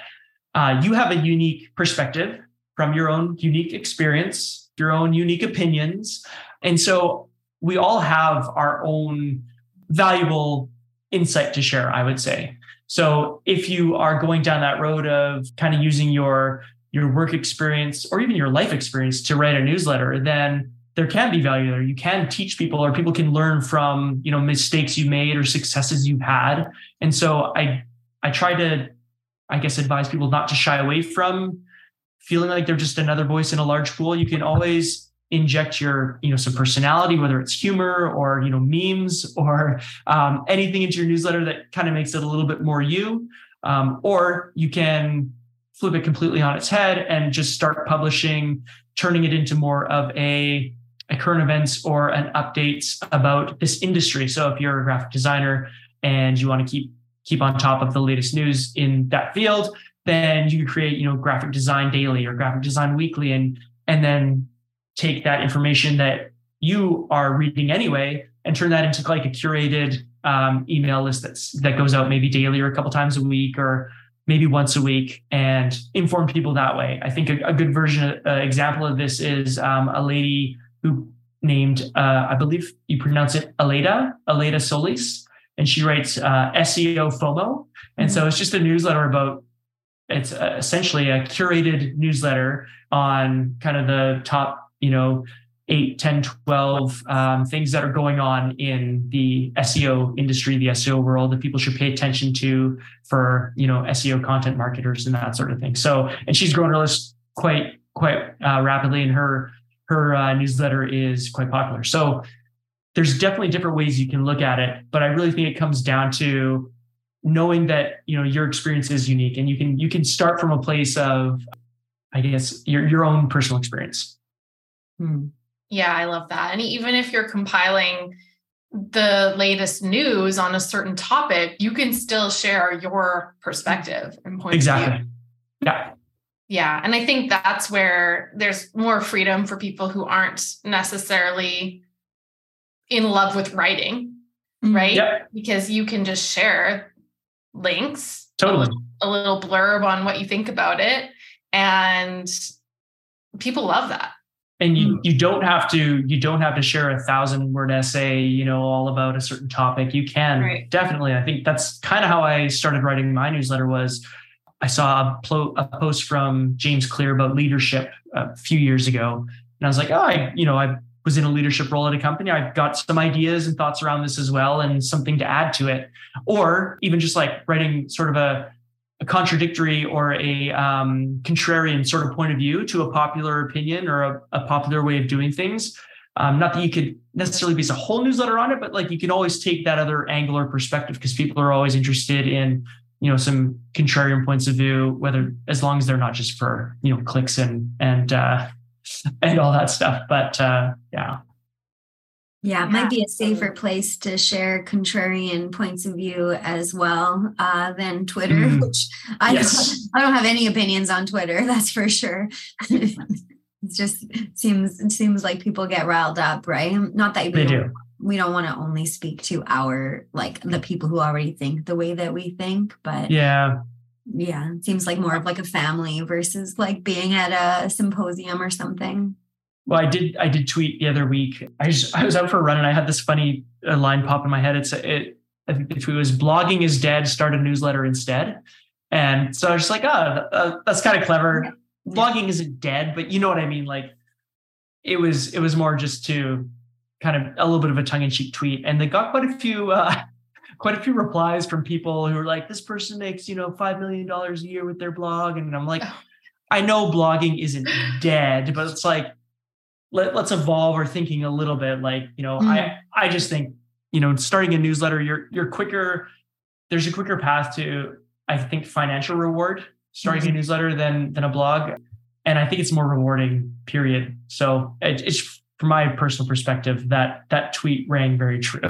you have a unique perspective from your own unique experience, your own unique opinions. And so we all have our own valuable insight to share, I would say. So if you are going down that road of kind of using your work experience or even your life experience to write a newsletter, then there can be value there. You can teach people, or people can learn from, you know, mistakes you made or successes you've had. And so I try to, I guess, advise people not to shy away from feeling like they're just another voice in a large pool. You can always inject your, you know, some personality, whether it's humor or, you know, memes or anything into your newsletter that kind of makes it a little bit more you. Or you can flip it completely on its head and just start publishing, turning it into more of a current events or an updates about this industry. So if you're a graphic designer and you want to keep on top of the latest news in that field, then you could create, you know, graphic design daily or graphic design weekly, and then take that information that you are reading anyway and turn that into like a curated email list that goes out maybe daily or a couple times a week or maybe once a week, and inform people that way. I think a good example of this is a lady who named, I believe you pronounce it Aleda Solis, and she writes SEO FOMO. And so it's just a newsletter about, it's essentially a curated newsletter on kind of the top, you know, 8, 10, 12 things that are going on in the SEO industry, the SEO world that people should pay attention to for, you know, SEO content marketers and that sort of thing. So, and she's grown her list quite rapidly, and her newsletter is quite popular. So there's definitely different ways you can look at it, but I really think it comes down to knowing that, you know, your experience is unique, and you can start from a place of, I guess, your own personal experience. Yeah, I love that. And even if you're compiling the latest news on a certain topic, you can still share your perspective and point of view. Yeah. Yeah. And I think that's where there's more freedom for people who aren't necessarily in love with writing, right? Yep. Because you can just share links, totally, a little blurb on what you think about it. And people love that. And you don't have to share 1,000-word essay, you know, all about a certain topic. You can definitely. I think that's kind of how I started writing my newsletter. Was I saw a post from James Clear about leadership a few years ago, and I was like, oh, I was in a leadership role at a company. I've got some ideas and thoughts around this as well, and something to add to it. Or even just like writing sort of a contradictory or a contrarian sort of point of view to a popular opinion or a popular way of doing things. Not that you could necessarily base a whole newsletter on it, but like you can always take that other angle or perspective, because people are always interested in, you know, some contrarian points of view, whether, as long as they're not just for, you know, clicks and all that stuff. But yeah, it might be a safer place to share contrarian points of view as well than Twitter, which I don't have any opinions on Twitter, that's for sure. It just seems like people get riled up, right? Not that we don't want to only speak to our, like, the people who already think the way that we think, but yeah, it seems like more of like a family versus like being at a symposium or something. Well, I did tweet the other week. I was out for a run and I had this funny line pop in my head. I think the tweet was, blogging is dead, start a newsletter instead. And so I was just like, that's kind of clever. Yeah. Blogging isn't dead, but you know what I mean? Like it was more just to kind of a little bit of a tongue in cheek tweet. And they got quite a few replies from people who were like, this person makes, you know, $5 million a year with their blog. And I'm like, I know blogging isn't dead, but it's like, let's evolve our thinking a little bit. Like, you know, I just think, you know, starting a newsletter, you're quicker. There's a quicker path to, I think, financial reward starting a newsletter than a blog. And I think it's more rewarding, period. So it's from my personal perspective, that tweet rang very true.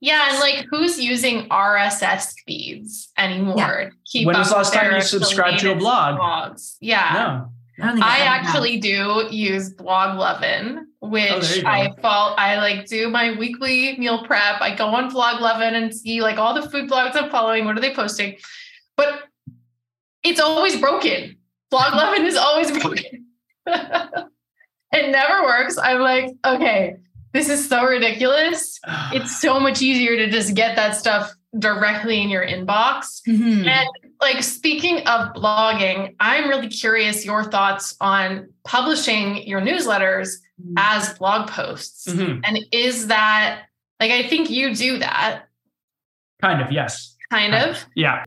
Yeah. And like, who's using RSS feeds anymore? Yeah. When was the last time you subscribed to a blog? Blogs. Yeah. No. I actually do use Blogleven, which I like do my weekly meal prep. I go on Blogleven and see like all the food blogs I'm following. What are they posting? But it's always broken. Blogleven is always broken. It never works. I'm like, okay, this is so ridiculous. It's so much easier to just get that stuff directly in your inbox. Mm-hmm. And like, speaking of blogging, I'm really curious your thoughts on publishing your newsletters as blog posts. Mm-hmm. And is that, like, I think you do that. Kind of, yes. Kind of? Yeah.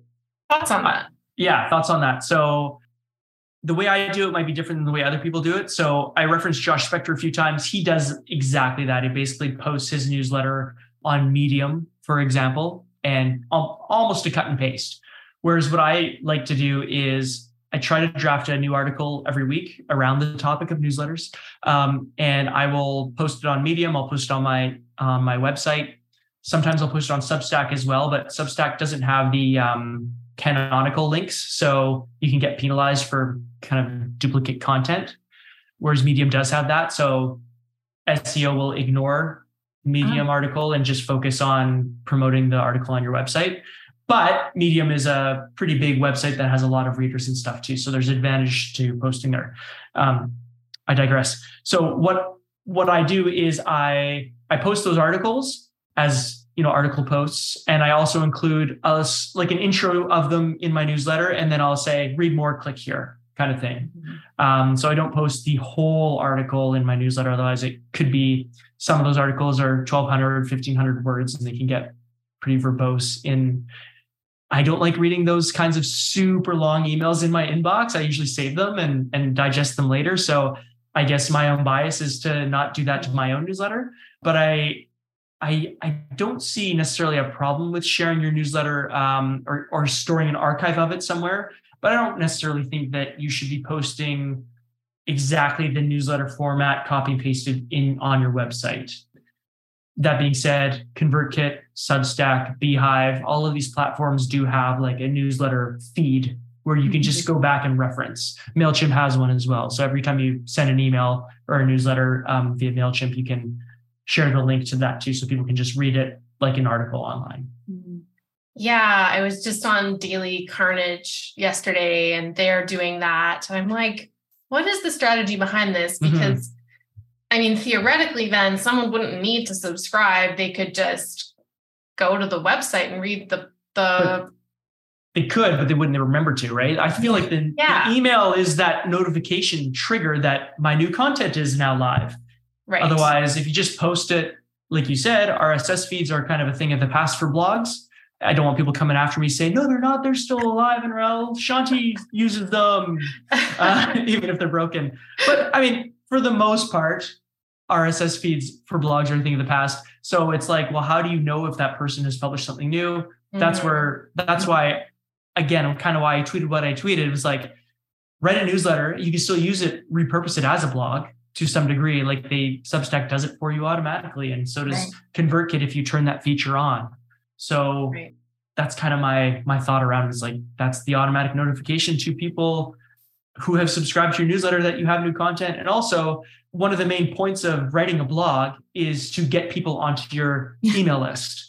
Thoughts on that? Yeah, thoughts on that. So the way I do it might be different than the way other people do it. So I referenced Josh Spector a few times. He does exactly that. He basically posts his newsletter on Medium, for example, and almost a cut and paste. Whereas what I like to do is I try to draft a new article every week around the topic of newsletters. And I will post it on Medium. I'll post it on my website. Sometimes I'll post it on Substack as well, but Substack doesn't have the canonical links. So you can get penalized for kind of duplicate content, whereas Medium does have that. So SEO will ignore Medium article and just focus on promoting the article on your website. But Medium is a pretty big website that has a lot of readers and stuff too. So there's advantage to posting there. I digress. So what I do is I post those articles as, you know, article posts. And I also include like an intro of them in my newsletter. And then I'll say, read more, click here, kind of thing. So I don't post the whole article in my newsletter. Otherwise it could be, some of those articles are 1,200, 1,500 words and they can get pretty verbose in. I don't like reading those kinds of super long emails in my inbox. I usually save them and digest them later. So I guess my own bias is to not do that to my own newsletter. But I don't see necessarily a problem with sharing your newsletter or storing an archive of it somewhere. But I don't necessarily think that you should be posting exactly the newsletter format copy and pasted on your website. That being said, ConvertKit, Substack, Beehiiv, all of these platforms do have like a newsletter feed where you can just go back and reference. MailChimp has one as well. So every time you send an email or a newsletter via MailChimp, you can share the link to that too, so people can just read it like an article online. Yeah, I was just on Daily Carnage yesterday and they're doing that. And I'm like, what is the strategy behind this? Because I mean, theoretically, then someone wouldn't need to subscribe. They could just go to the website and read the. They could, but they wouldn't remember to, right? I feel like the email is that notification trigger that my new content is now live. Right. Otherwise, if you just post it, like you said, RSS feeds are kind of a thing of the past for blogs. I don't want people coming after me saying, no, they're not. They're still alive and well. Chanti uses them, even if they're broken. But I mean, for the most part, RSS feeds for blogs are a thing of the past. So it's like, well, how do you know if that person has published something new? That's mm-hmm. That's why... Again, kind of why I tweeted what I tweeted. It was like, write a newsletter. You can still use it, repurpose it as a blog to some degree. Like Substack does it for you automatically. And so does ConvertKit if you turn that feature on. So that's kind of my thought around is like, that's the automatic notification to people who have subscribed to your newsletter that you have new content. And also one of the main points of writing a blog is to get people onto your email list.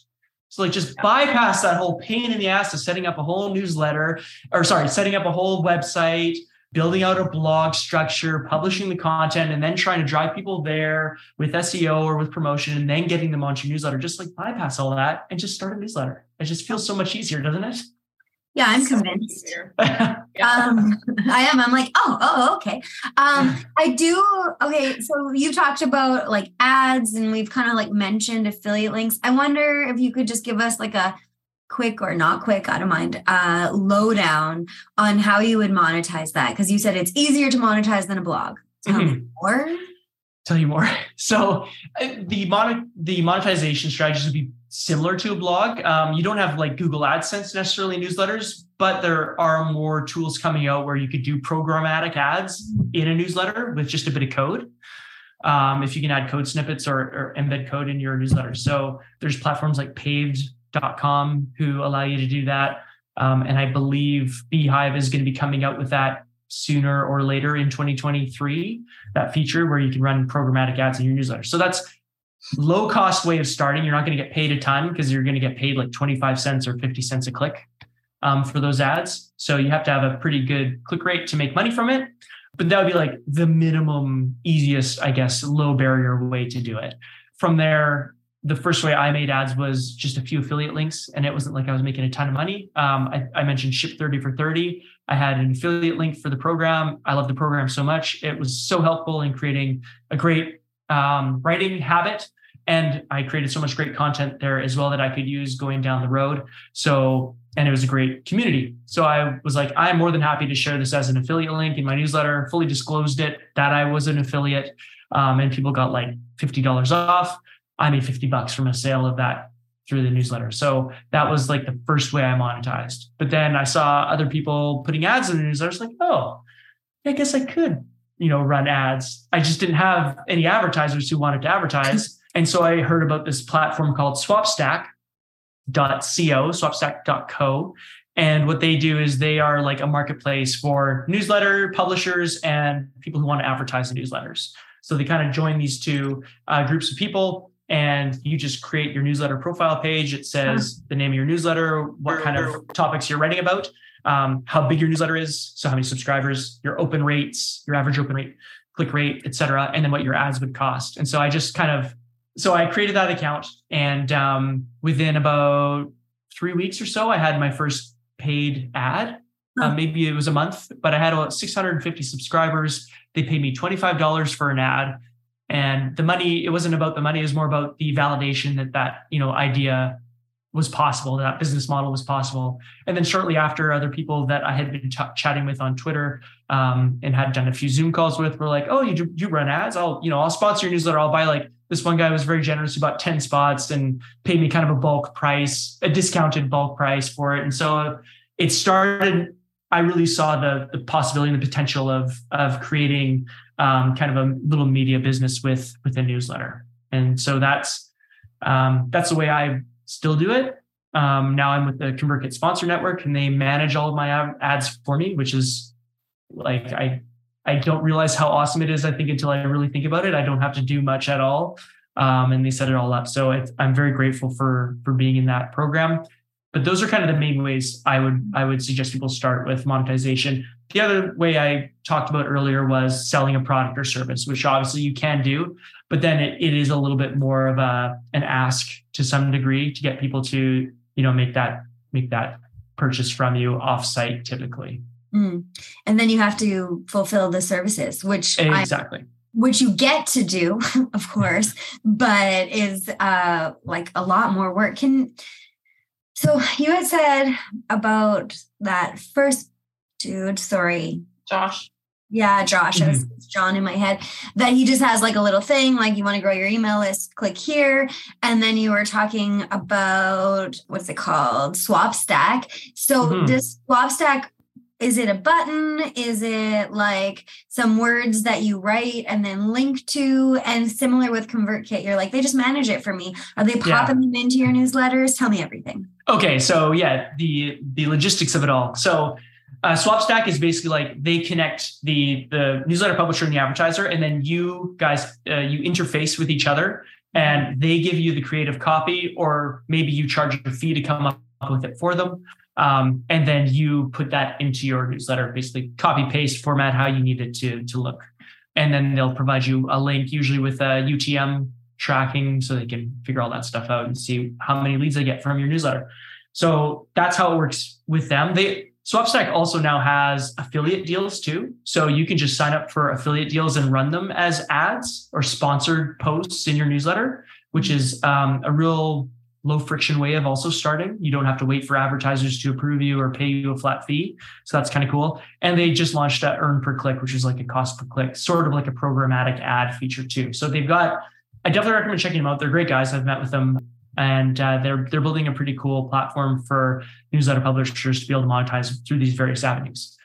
So like just bypass that whole pain in the ass of setting up a whole newsletter setting up a whole website, building out a blog structure, publishing the content, and then trying to drive people there with SEO or with promotion and then getting them onto your newsletter. Just like bypass all that and just start a newsletter. It just feels so much easier, doesn't it? Yeah, I'm convinced. I am. I'm like, oh, okay. I do. Okay. So you talked about like ads and we've kind of like mentioned affiliate links. I wonder if you could just give us like a quick or not quick, I don't mind, lowdown on how you would monetize that. Because you said it's easier to monetize than a blog. Tell you more. So the monetization strategies would be similar to a blog. You don't have like Google AdSense necessarily in newsletters, but there are more tools coming out where you could do programmatic ads in a newsletter with just a bit of code. If you can add code snippets or embed code in your newsletter. So there's platforms like Paved.com who allow you to do that. And I believe Beehiiv is going to be coming out with that sooner or later in 2023, that feature where you can run programmatic ads in your newsletter. So that's low cost way of starting. You're not going to get paid a ton because you're going to get paid like 25 cents or 50 cents a click for those ads. So you have to have a pretty good click rate to make money from it. But that would be like the minimum easiest, I guess, low barrier way to do it. From there, the first way I made ads was just a few affiliate links. And it wasn't like I was making a ton of money. I mentioned Ship 30 for 30. I had an affiliate link for the program. I love the program so much. It was so helpful in creating a great writing habit. And I created so much great content there as well that I could use going down the road. So, and it was a great community. So I was like, I'm more than happy to share this as an affiliate link in my newsletter, fully disclosed it that I was an affiliate. And people got like $50 off. I made $50 from a sale of that through the newsletter. So that was like the first way I monetized. But then I saw other people putting ads in the newsletter. I was like, oh, I guess I could, run ads. I just didn't have any advertisers who wanted to advertise. And so I heard about this platform called Swapstack.co. And what they do is they are like a marketplace for newsletter publishers and people who want to advertise in newsletters. So they kind of join these two groups of people. And you just create your newsletter profile page. It says the name of your newsletter, what kind of topics you're writing about, how big your newsletter is, so how many subscribers, your open rates, your average open rate, click rate, et cetera, and then what your ads would cost. And so I created that account. And within about 3 weeks or so, I had my first paid ad. Maybe it was a month, but I had about 650 subscribers. They paid me $25 for an ad. And the money, it wasn't about the money, it was more about the validation that idea was possible, that business model was possible. And then shortly after, other people that I had been chatting with on Twitter and had done a few Zoom calls with were like, oh, you run ads? I'll sponsor your newsletter. I'll buy like, this one guy was very generous. He bought 10 spots and paid me kind of a discounted bulk price for it. And so it started, I really saw the possibility and the potential of creating kind of a little media business with a newsletter. And so that's the way I still do it. Now I'm with the ConvertKit Sponsor Network and they manage all of my ads for me, which is like, I don't realize how awesome it is, I think, until I really think about it. I don't have to do much at all. And they set it all up. So I'm very grateful for being in that program. But those are kind of the main ways I would suggest people start with monetization. The other way I talked about earlier was selling a product or service, which obviously you can do, but then it is a little bit more of an ask to some degree to get people to, you know, make that purchase from you offsite typically. Mm. And then you have to fulfill the services, which exactly. Which you get to do, of course, but is like a lot more work. So you had said about that first dude, sorry. Josh. Yeah, Josh. Mm-hmm. It's John in my head. That he just has like a little thing, like you want to grow your email list, click here. And then you were talking about, what's it called? Swapstack. So This Swapstack, is it a button? Is it like some words that you write and then link to? And similar with ConvertKit, you're like, they just manage it for me. Are they popping them into your newsletters? Tell me everything. Okay. So the logistics of it all. So Swapstack is basically like they connect the newsletter publisher and the advertiser, and then you guys, you interface with each other and they give you the creative copy, or maybe you charge a fee to come up with it for them. And then you put that into your newsletter, basically copy paste format, how you need it to look. And then they'll provide you a link, usually with a UTM tracking, so they can figure all that stuff out and see how many leads they get from your newsletter. So that's how it works with them. Swapstack also now has affiliate deals too. So you can just sign up for affiliate deals and run them as ads or sponsored posts in your newsletter, which is a real low friction way of also starting. You don't have to wait for advertisers to approve you or pay you a flat fee. So that's kind of cool. And they just launched Earn Per Click, which is like a cost per click, sort of like a programmatic ad feature too. So I definitely recommend checking them out. They're great guys. I've met with them, and they're building a pretty cool platform for newsletter publishers to be able to monetize through these various avenues.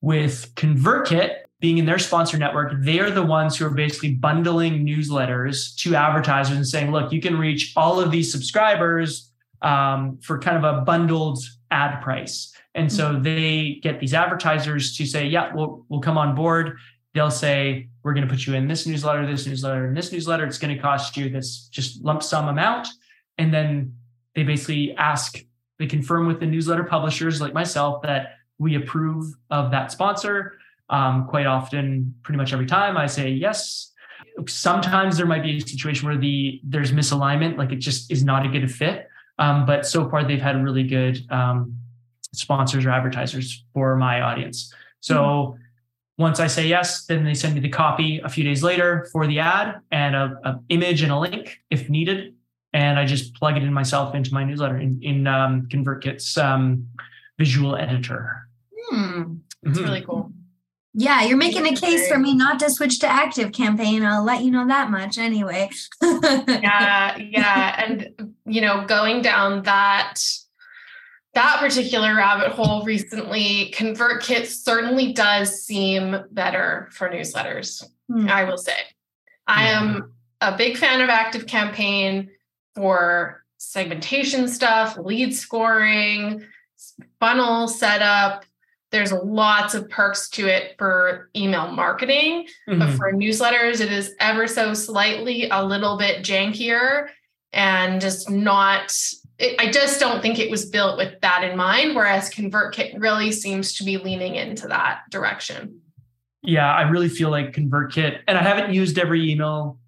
With ConvertKit being in their sponsor network, they are the ones who are basically bundling newsletters to advertisers and saying, look, you can reach all of these subscribers for kind of a bundled ad price. And so they get these advertisers to say, yeah, we'll come on board. They'll say, we're going to put you in this newsletter, this newsletter, and this newsletter. It's going to cost you this just lump sum amount. And then they basically they confirm with the newsletter publishers like myself that we approve of that sponsor. Quite often, pretty much every time I say yes. Sometimes there might be a situation where there's misalignment, like it just is not a good fit. But so far they've had really good sponsors or advertisers for my audience. So once I say yes, then they send me the copy a few days later for the ad and a image and a link if needed. And I just plug it in myself into my newsletter in ConvertKit's visual editor. That's really cool. Yeah, you're making a case for me not to switch to ActiveCampaign. I'll let you know that much anyway. Yeah. And, you know, going down that particular rabbit hole recently, ConvertKit certainly does seem better for newsletters, I will say. I am a big fan of ActiveCampaign for segmentation stuff, lead scoring, funnel setup. There's lots of perks to it for email marketing, but for newsletters, it is ever so slightly a little bit jankier and just I just don't think it was built with that in mind, whereas ConvertKit really seems to be leaning into that direction. Yeah, I really feel like ConvertKit, and I haven't used every email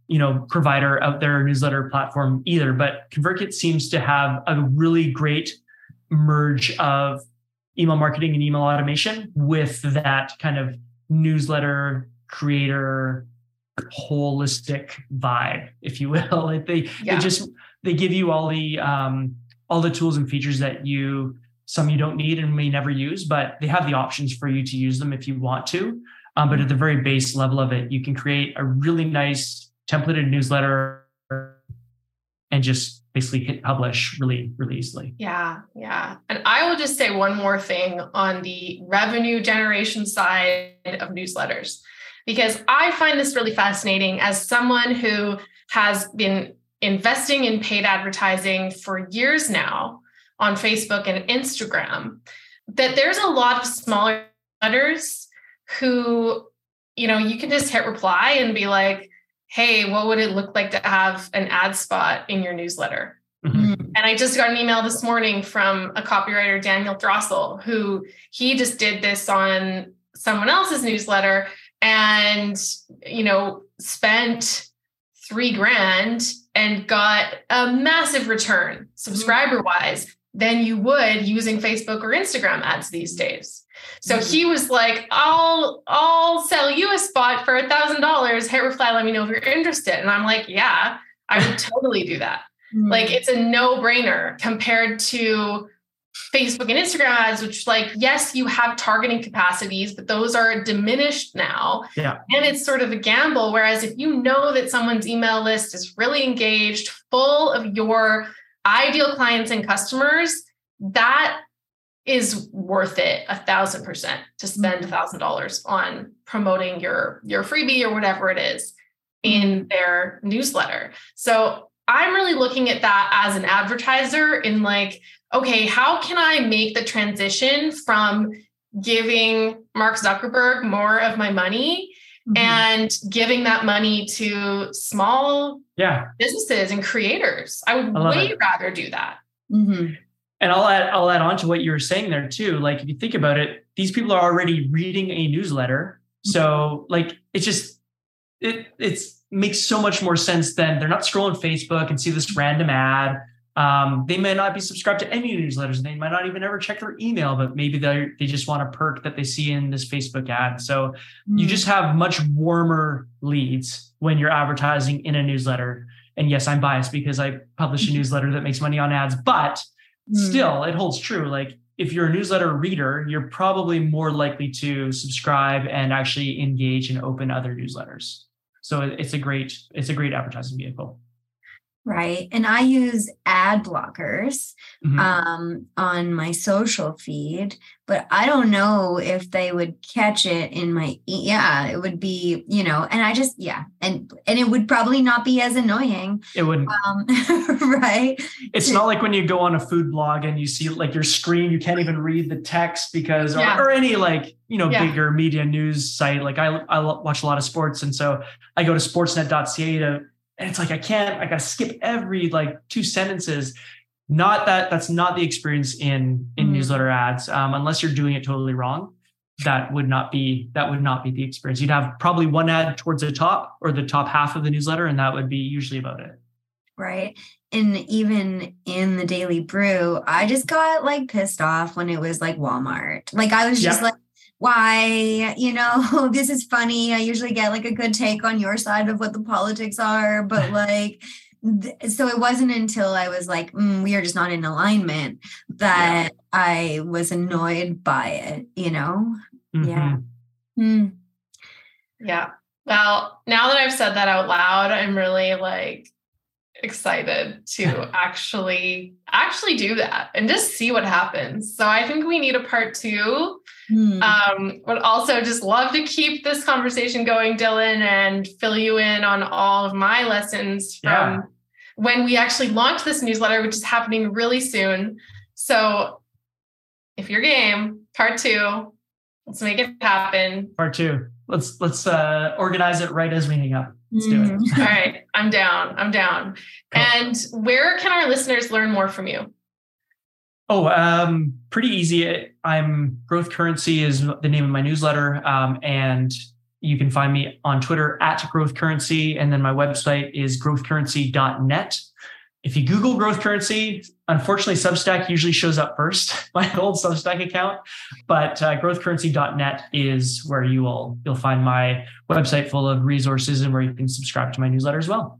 provider out there, newsletter platform either, but ConvertKit seems to have a really great merge of email marketing and email automation with that kind of newsletter creator holistic vibe, if you will. They give you all the tools and features that some you don't need and may never use, but they have the options for you to use them if you want to. But at the very base level of it, you can create a really nice templated newsletter and just basically hit publish really, really easily. Yeah. And I will just say one more thing on the revenue generation side of newsletters, because I find this really fascinating as someone who has been investing in paid advertising for years now on Facebook and Instagram, that there's a lot of smaller newsletters who, you can just hit reply and be like, hey, what would it look like to have an ad spot in your newsletter? And I just got an email this morning from a copywriter, Daniel Throssel, who he just did this on someone else's newsletter and, you know, spent $3,000 and got a massive return subscriber wise than you would using Facebook or Instagram ads these days. So he was like, I'll sell you a spot for $1,000. Hit reply, let me know if you're interested. And I'm like, yeah, I would totally do that. Like, it's a no-brainer compared to Facebook and Instagram ads, which, like, yes, you have targeting capacities, but those are diminished now. Yeah. And it's sort of a gamble. Whereas if you know that someone's email list is really engaged, full of your ideal clients and customers, that is worth it 1,000% to spend $1,000 on promoting your freebie or whatever it is in their newsletter. So I'm really looking at that as an advertiser in, like, okay, how can I make the transition from giving Mark Zuckerberg more of my money and giving that money to small businesses and creators? I would rather do that. And I'll add on to what you were saying there too. Like, if you think about it, these people are already reading a newsletter. So, like, it makes so much more sense than they're not scrolling Facebook and see this random ad. They may not be subscribed to any newsletters. They might not even ever check their email, but maybe they just want a perk that they see in this Facebook ad. So you just have much warmer leads when you're advertising in a newsletter. And yes, I'm biased because I publish a newsletter that makes money on ads, but still it holds true. Like, if you're a newsletter reader, you're probably more likely to subscribe and actually engage and open other newsletters. So it's a great advertising vehicle. Right. And I use ad blockers on my social feed, but I don't know if they would catch it in my, it would be, you know, and I just, And it would probably not be as annoying. It wouldn't. Right. It's not like when you go on a food blog and you see, like, your screen, you can't even read the text because, or any, like, you know, bigger media news site. Like, I watch a lot of sports. And so I go to sportsnet.ca and it's like, I gotta skip every, like, two sentences. Not that's not the experience in newsletter ads. Unless you're doing it totally wrong, that would not be the experience. You'd have probably one ad towards the top or the top half of the newsletter, and that would be usually about it. Right. And even in the Daily Brew, I just got, like, pissed off when it was like Walmart. Like, I was just like, why, you know, this is funny. I usually get, like, a good take on your side of what the politics are, but, like, so it wasn't until I was like, we are just not in alignment that I was annoyed by it, you know? Yeah. Well, now that I've said that out loud, I'm really, like, excited to actually do that and just see what happens. So I think we need a part two. Would also just love to keep this conversation going, Dylan, and fill you in on all of my lessons from when we actually launch this newsletter, which is happening really soon. So if you're game, part two, let's make it happen. Part two. Let's organize it right as we hang up. Let's do it. All right. I'm down. Cool. And where can our listeners learn more from you? Oh, pretty easy. Growth Currency is the name of my newsletter. And you can find me on Twitter at Growth Currency. And then my website is growthcurrency.net. If you Google Growth Currency, unfortunately, Substack usually shows up first, my old Substack account, but growthcurrency.net is where you'll find my website full of resources and where you can subscribe to my newsletter as well.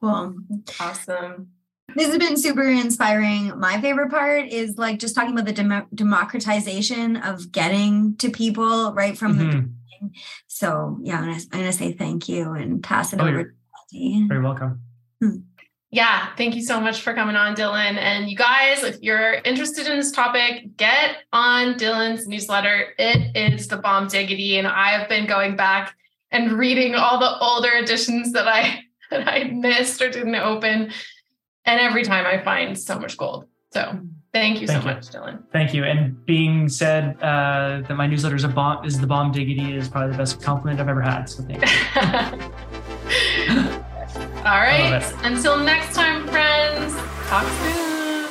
Cool. Awesome. This has been super inspiring. My favorite part is, like, just talking about the democratization of getting to people right from the beginning. So yeah, I'm gonna say thank you and pass it over to Chanti. Very welcome. Yeah. Thank you so much for coming on, Dylan. And you guys, if you're interested in this topic, get on Dylan's newsletter. It is the bomb diggity. And I have been going back and reading all the older editions that I missed or didn't open. And every time I find so much gold. So thank you so much, Dylan. Thank you. And being said that my newsletter is the bomb diggity is probably the best compliment I've ever had. So thank you. All right. Until next time, friends. Talk soon.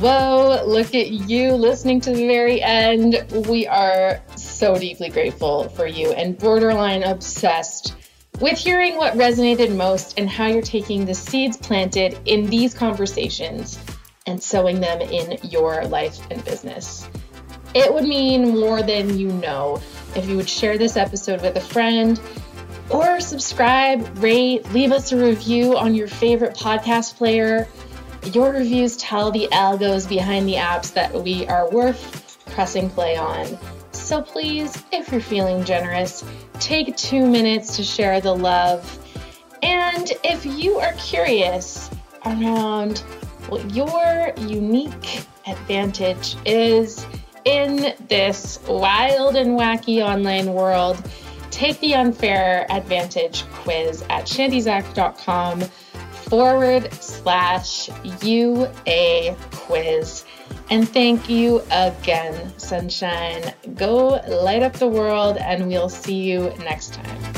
Whoa, look at you listening to the very end. We are so deeply grateful for you and borderline obsessed with hearing what resonated most and how you're taking the seeds planted in these conversations and sowing them in your life and business. It would mean more than you know if you would share this episode with a friend or subscribe, rate, leave us a review on your favorite podcast player. Your reviews tell the algos behind the apps that we are worth pressing play on. So please, if you're feeling generous, take 2 minutes to share the love. And if you are curious around what your unique advantage is in this wild and wacky online world, take the Unfair Advantage quiz at chantizac.com/UA quiz. And thank you again, Sunshine. Go light up the world, and we'll see you next time.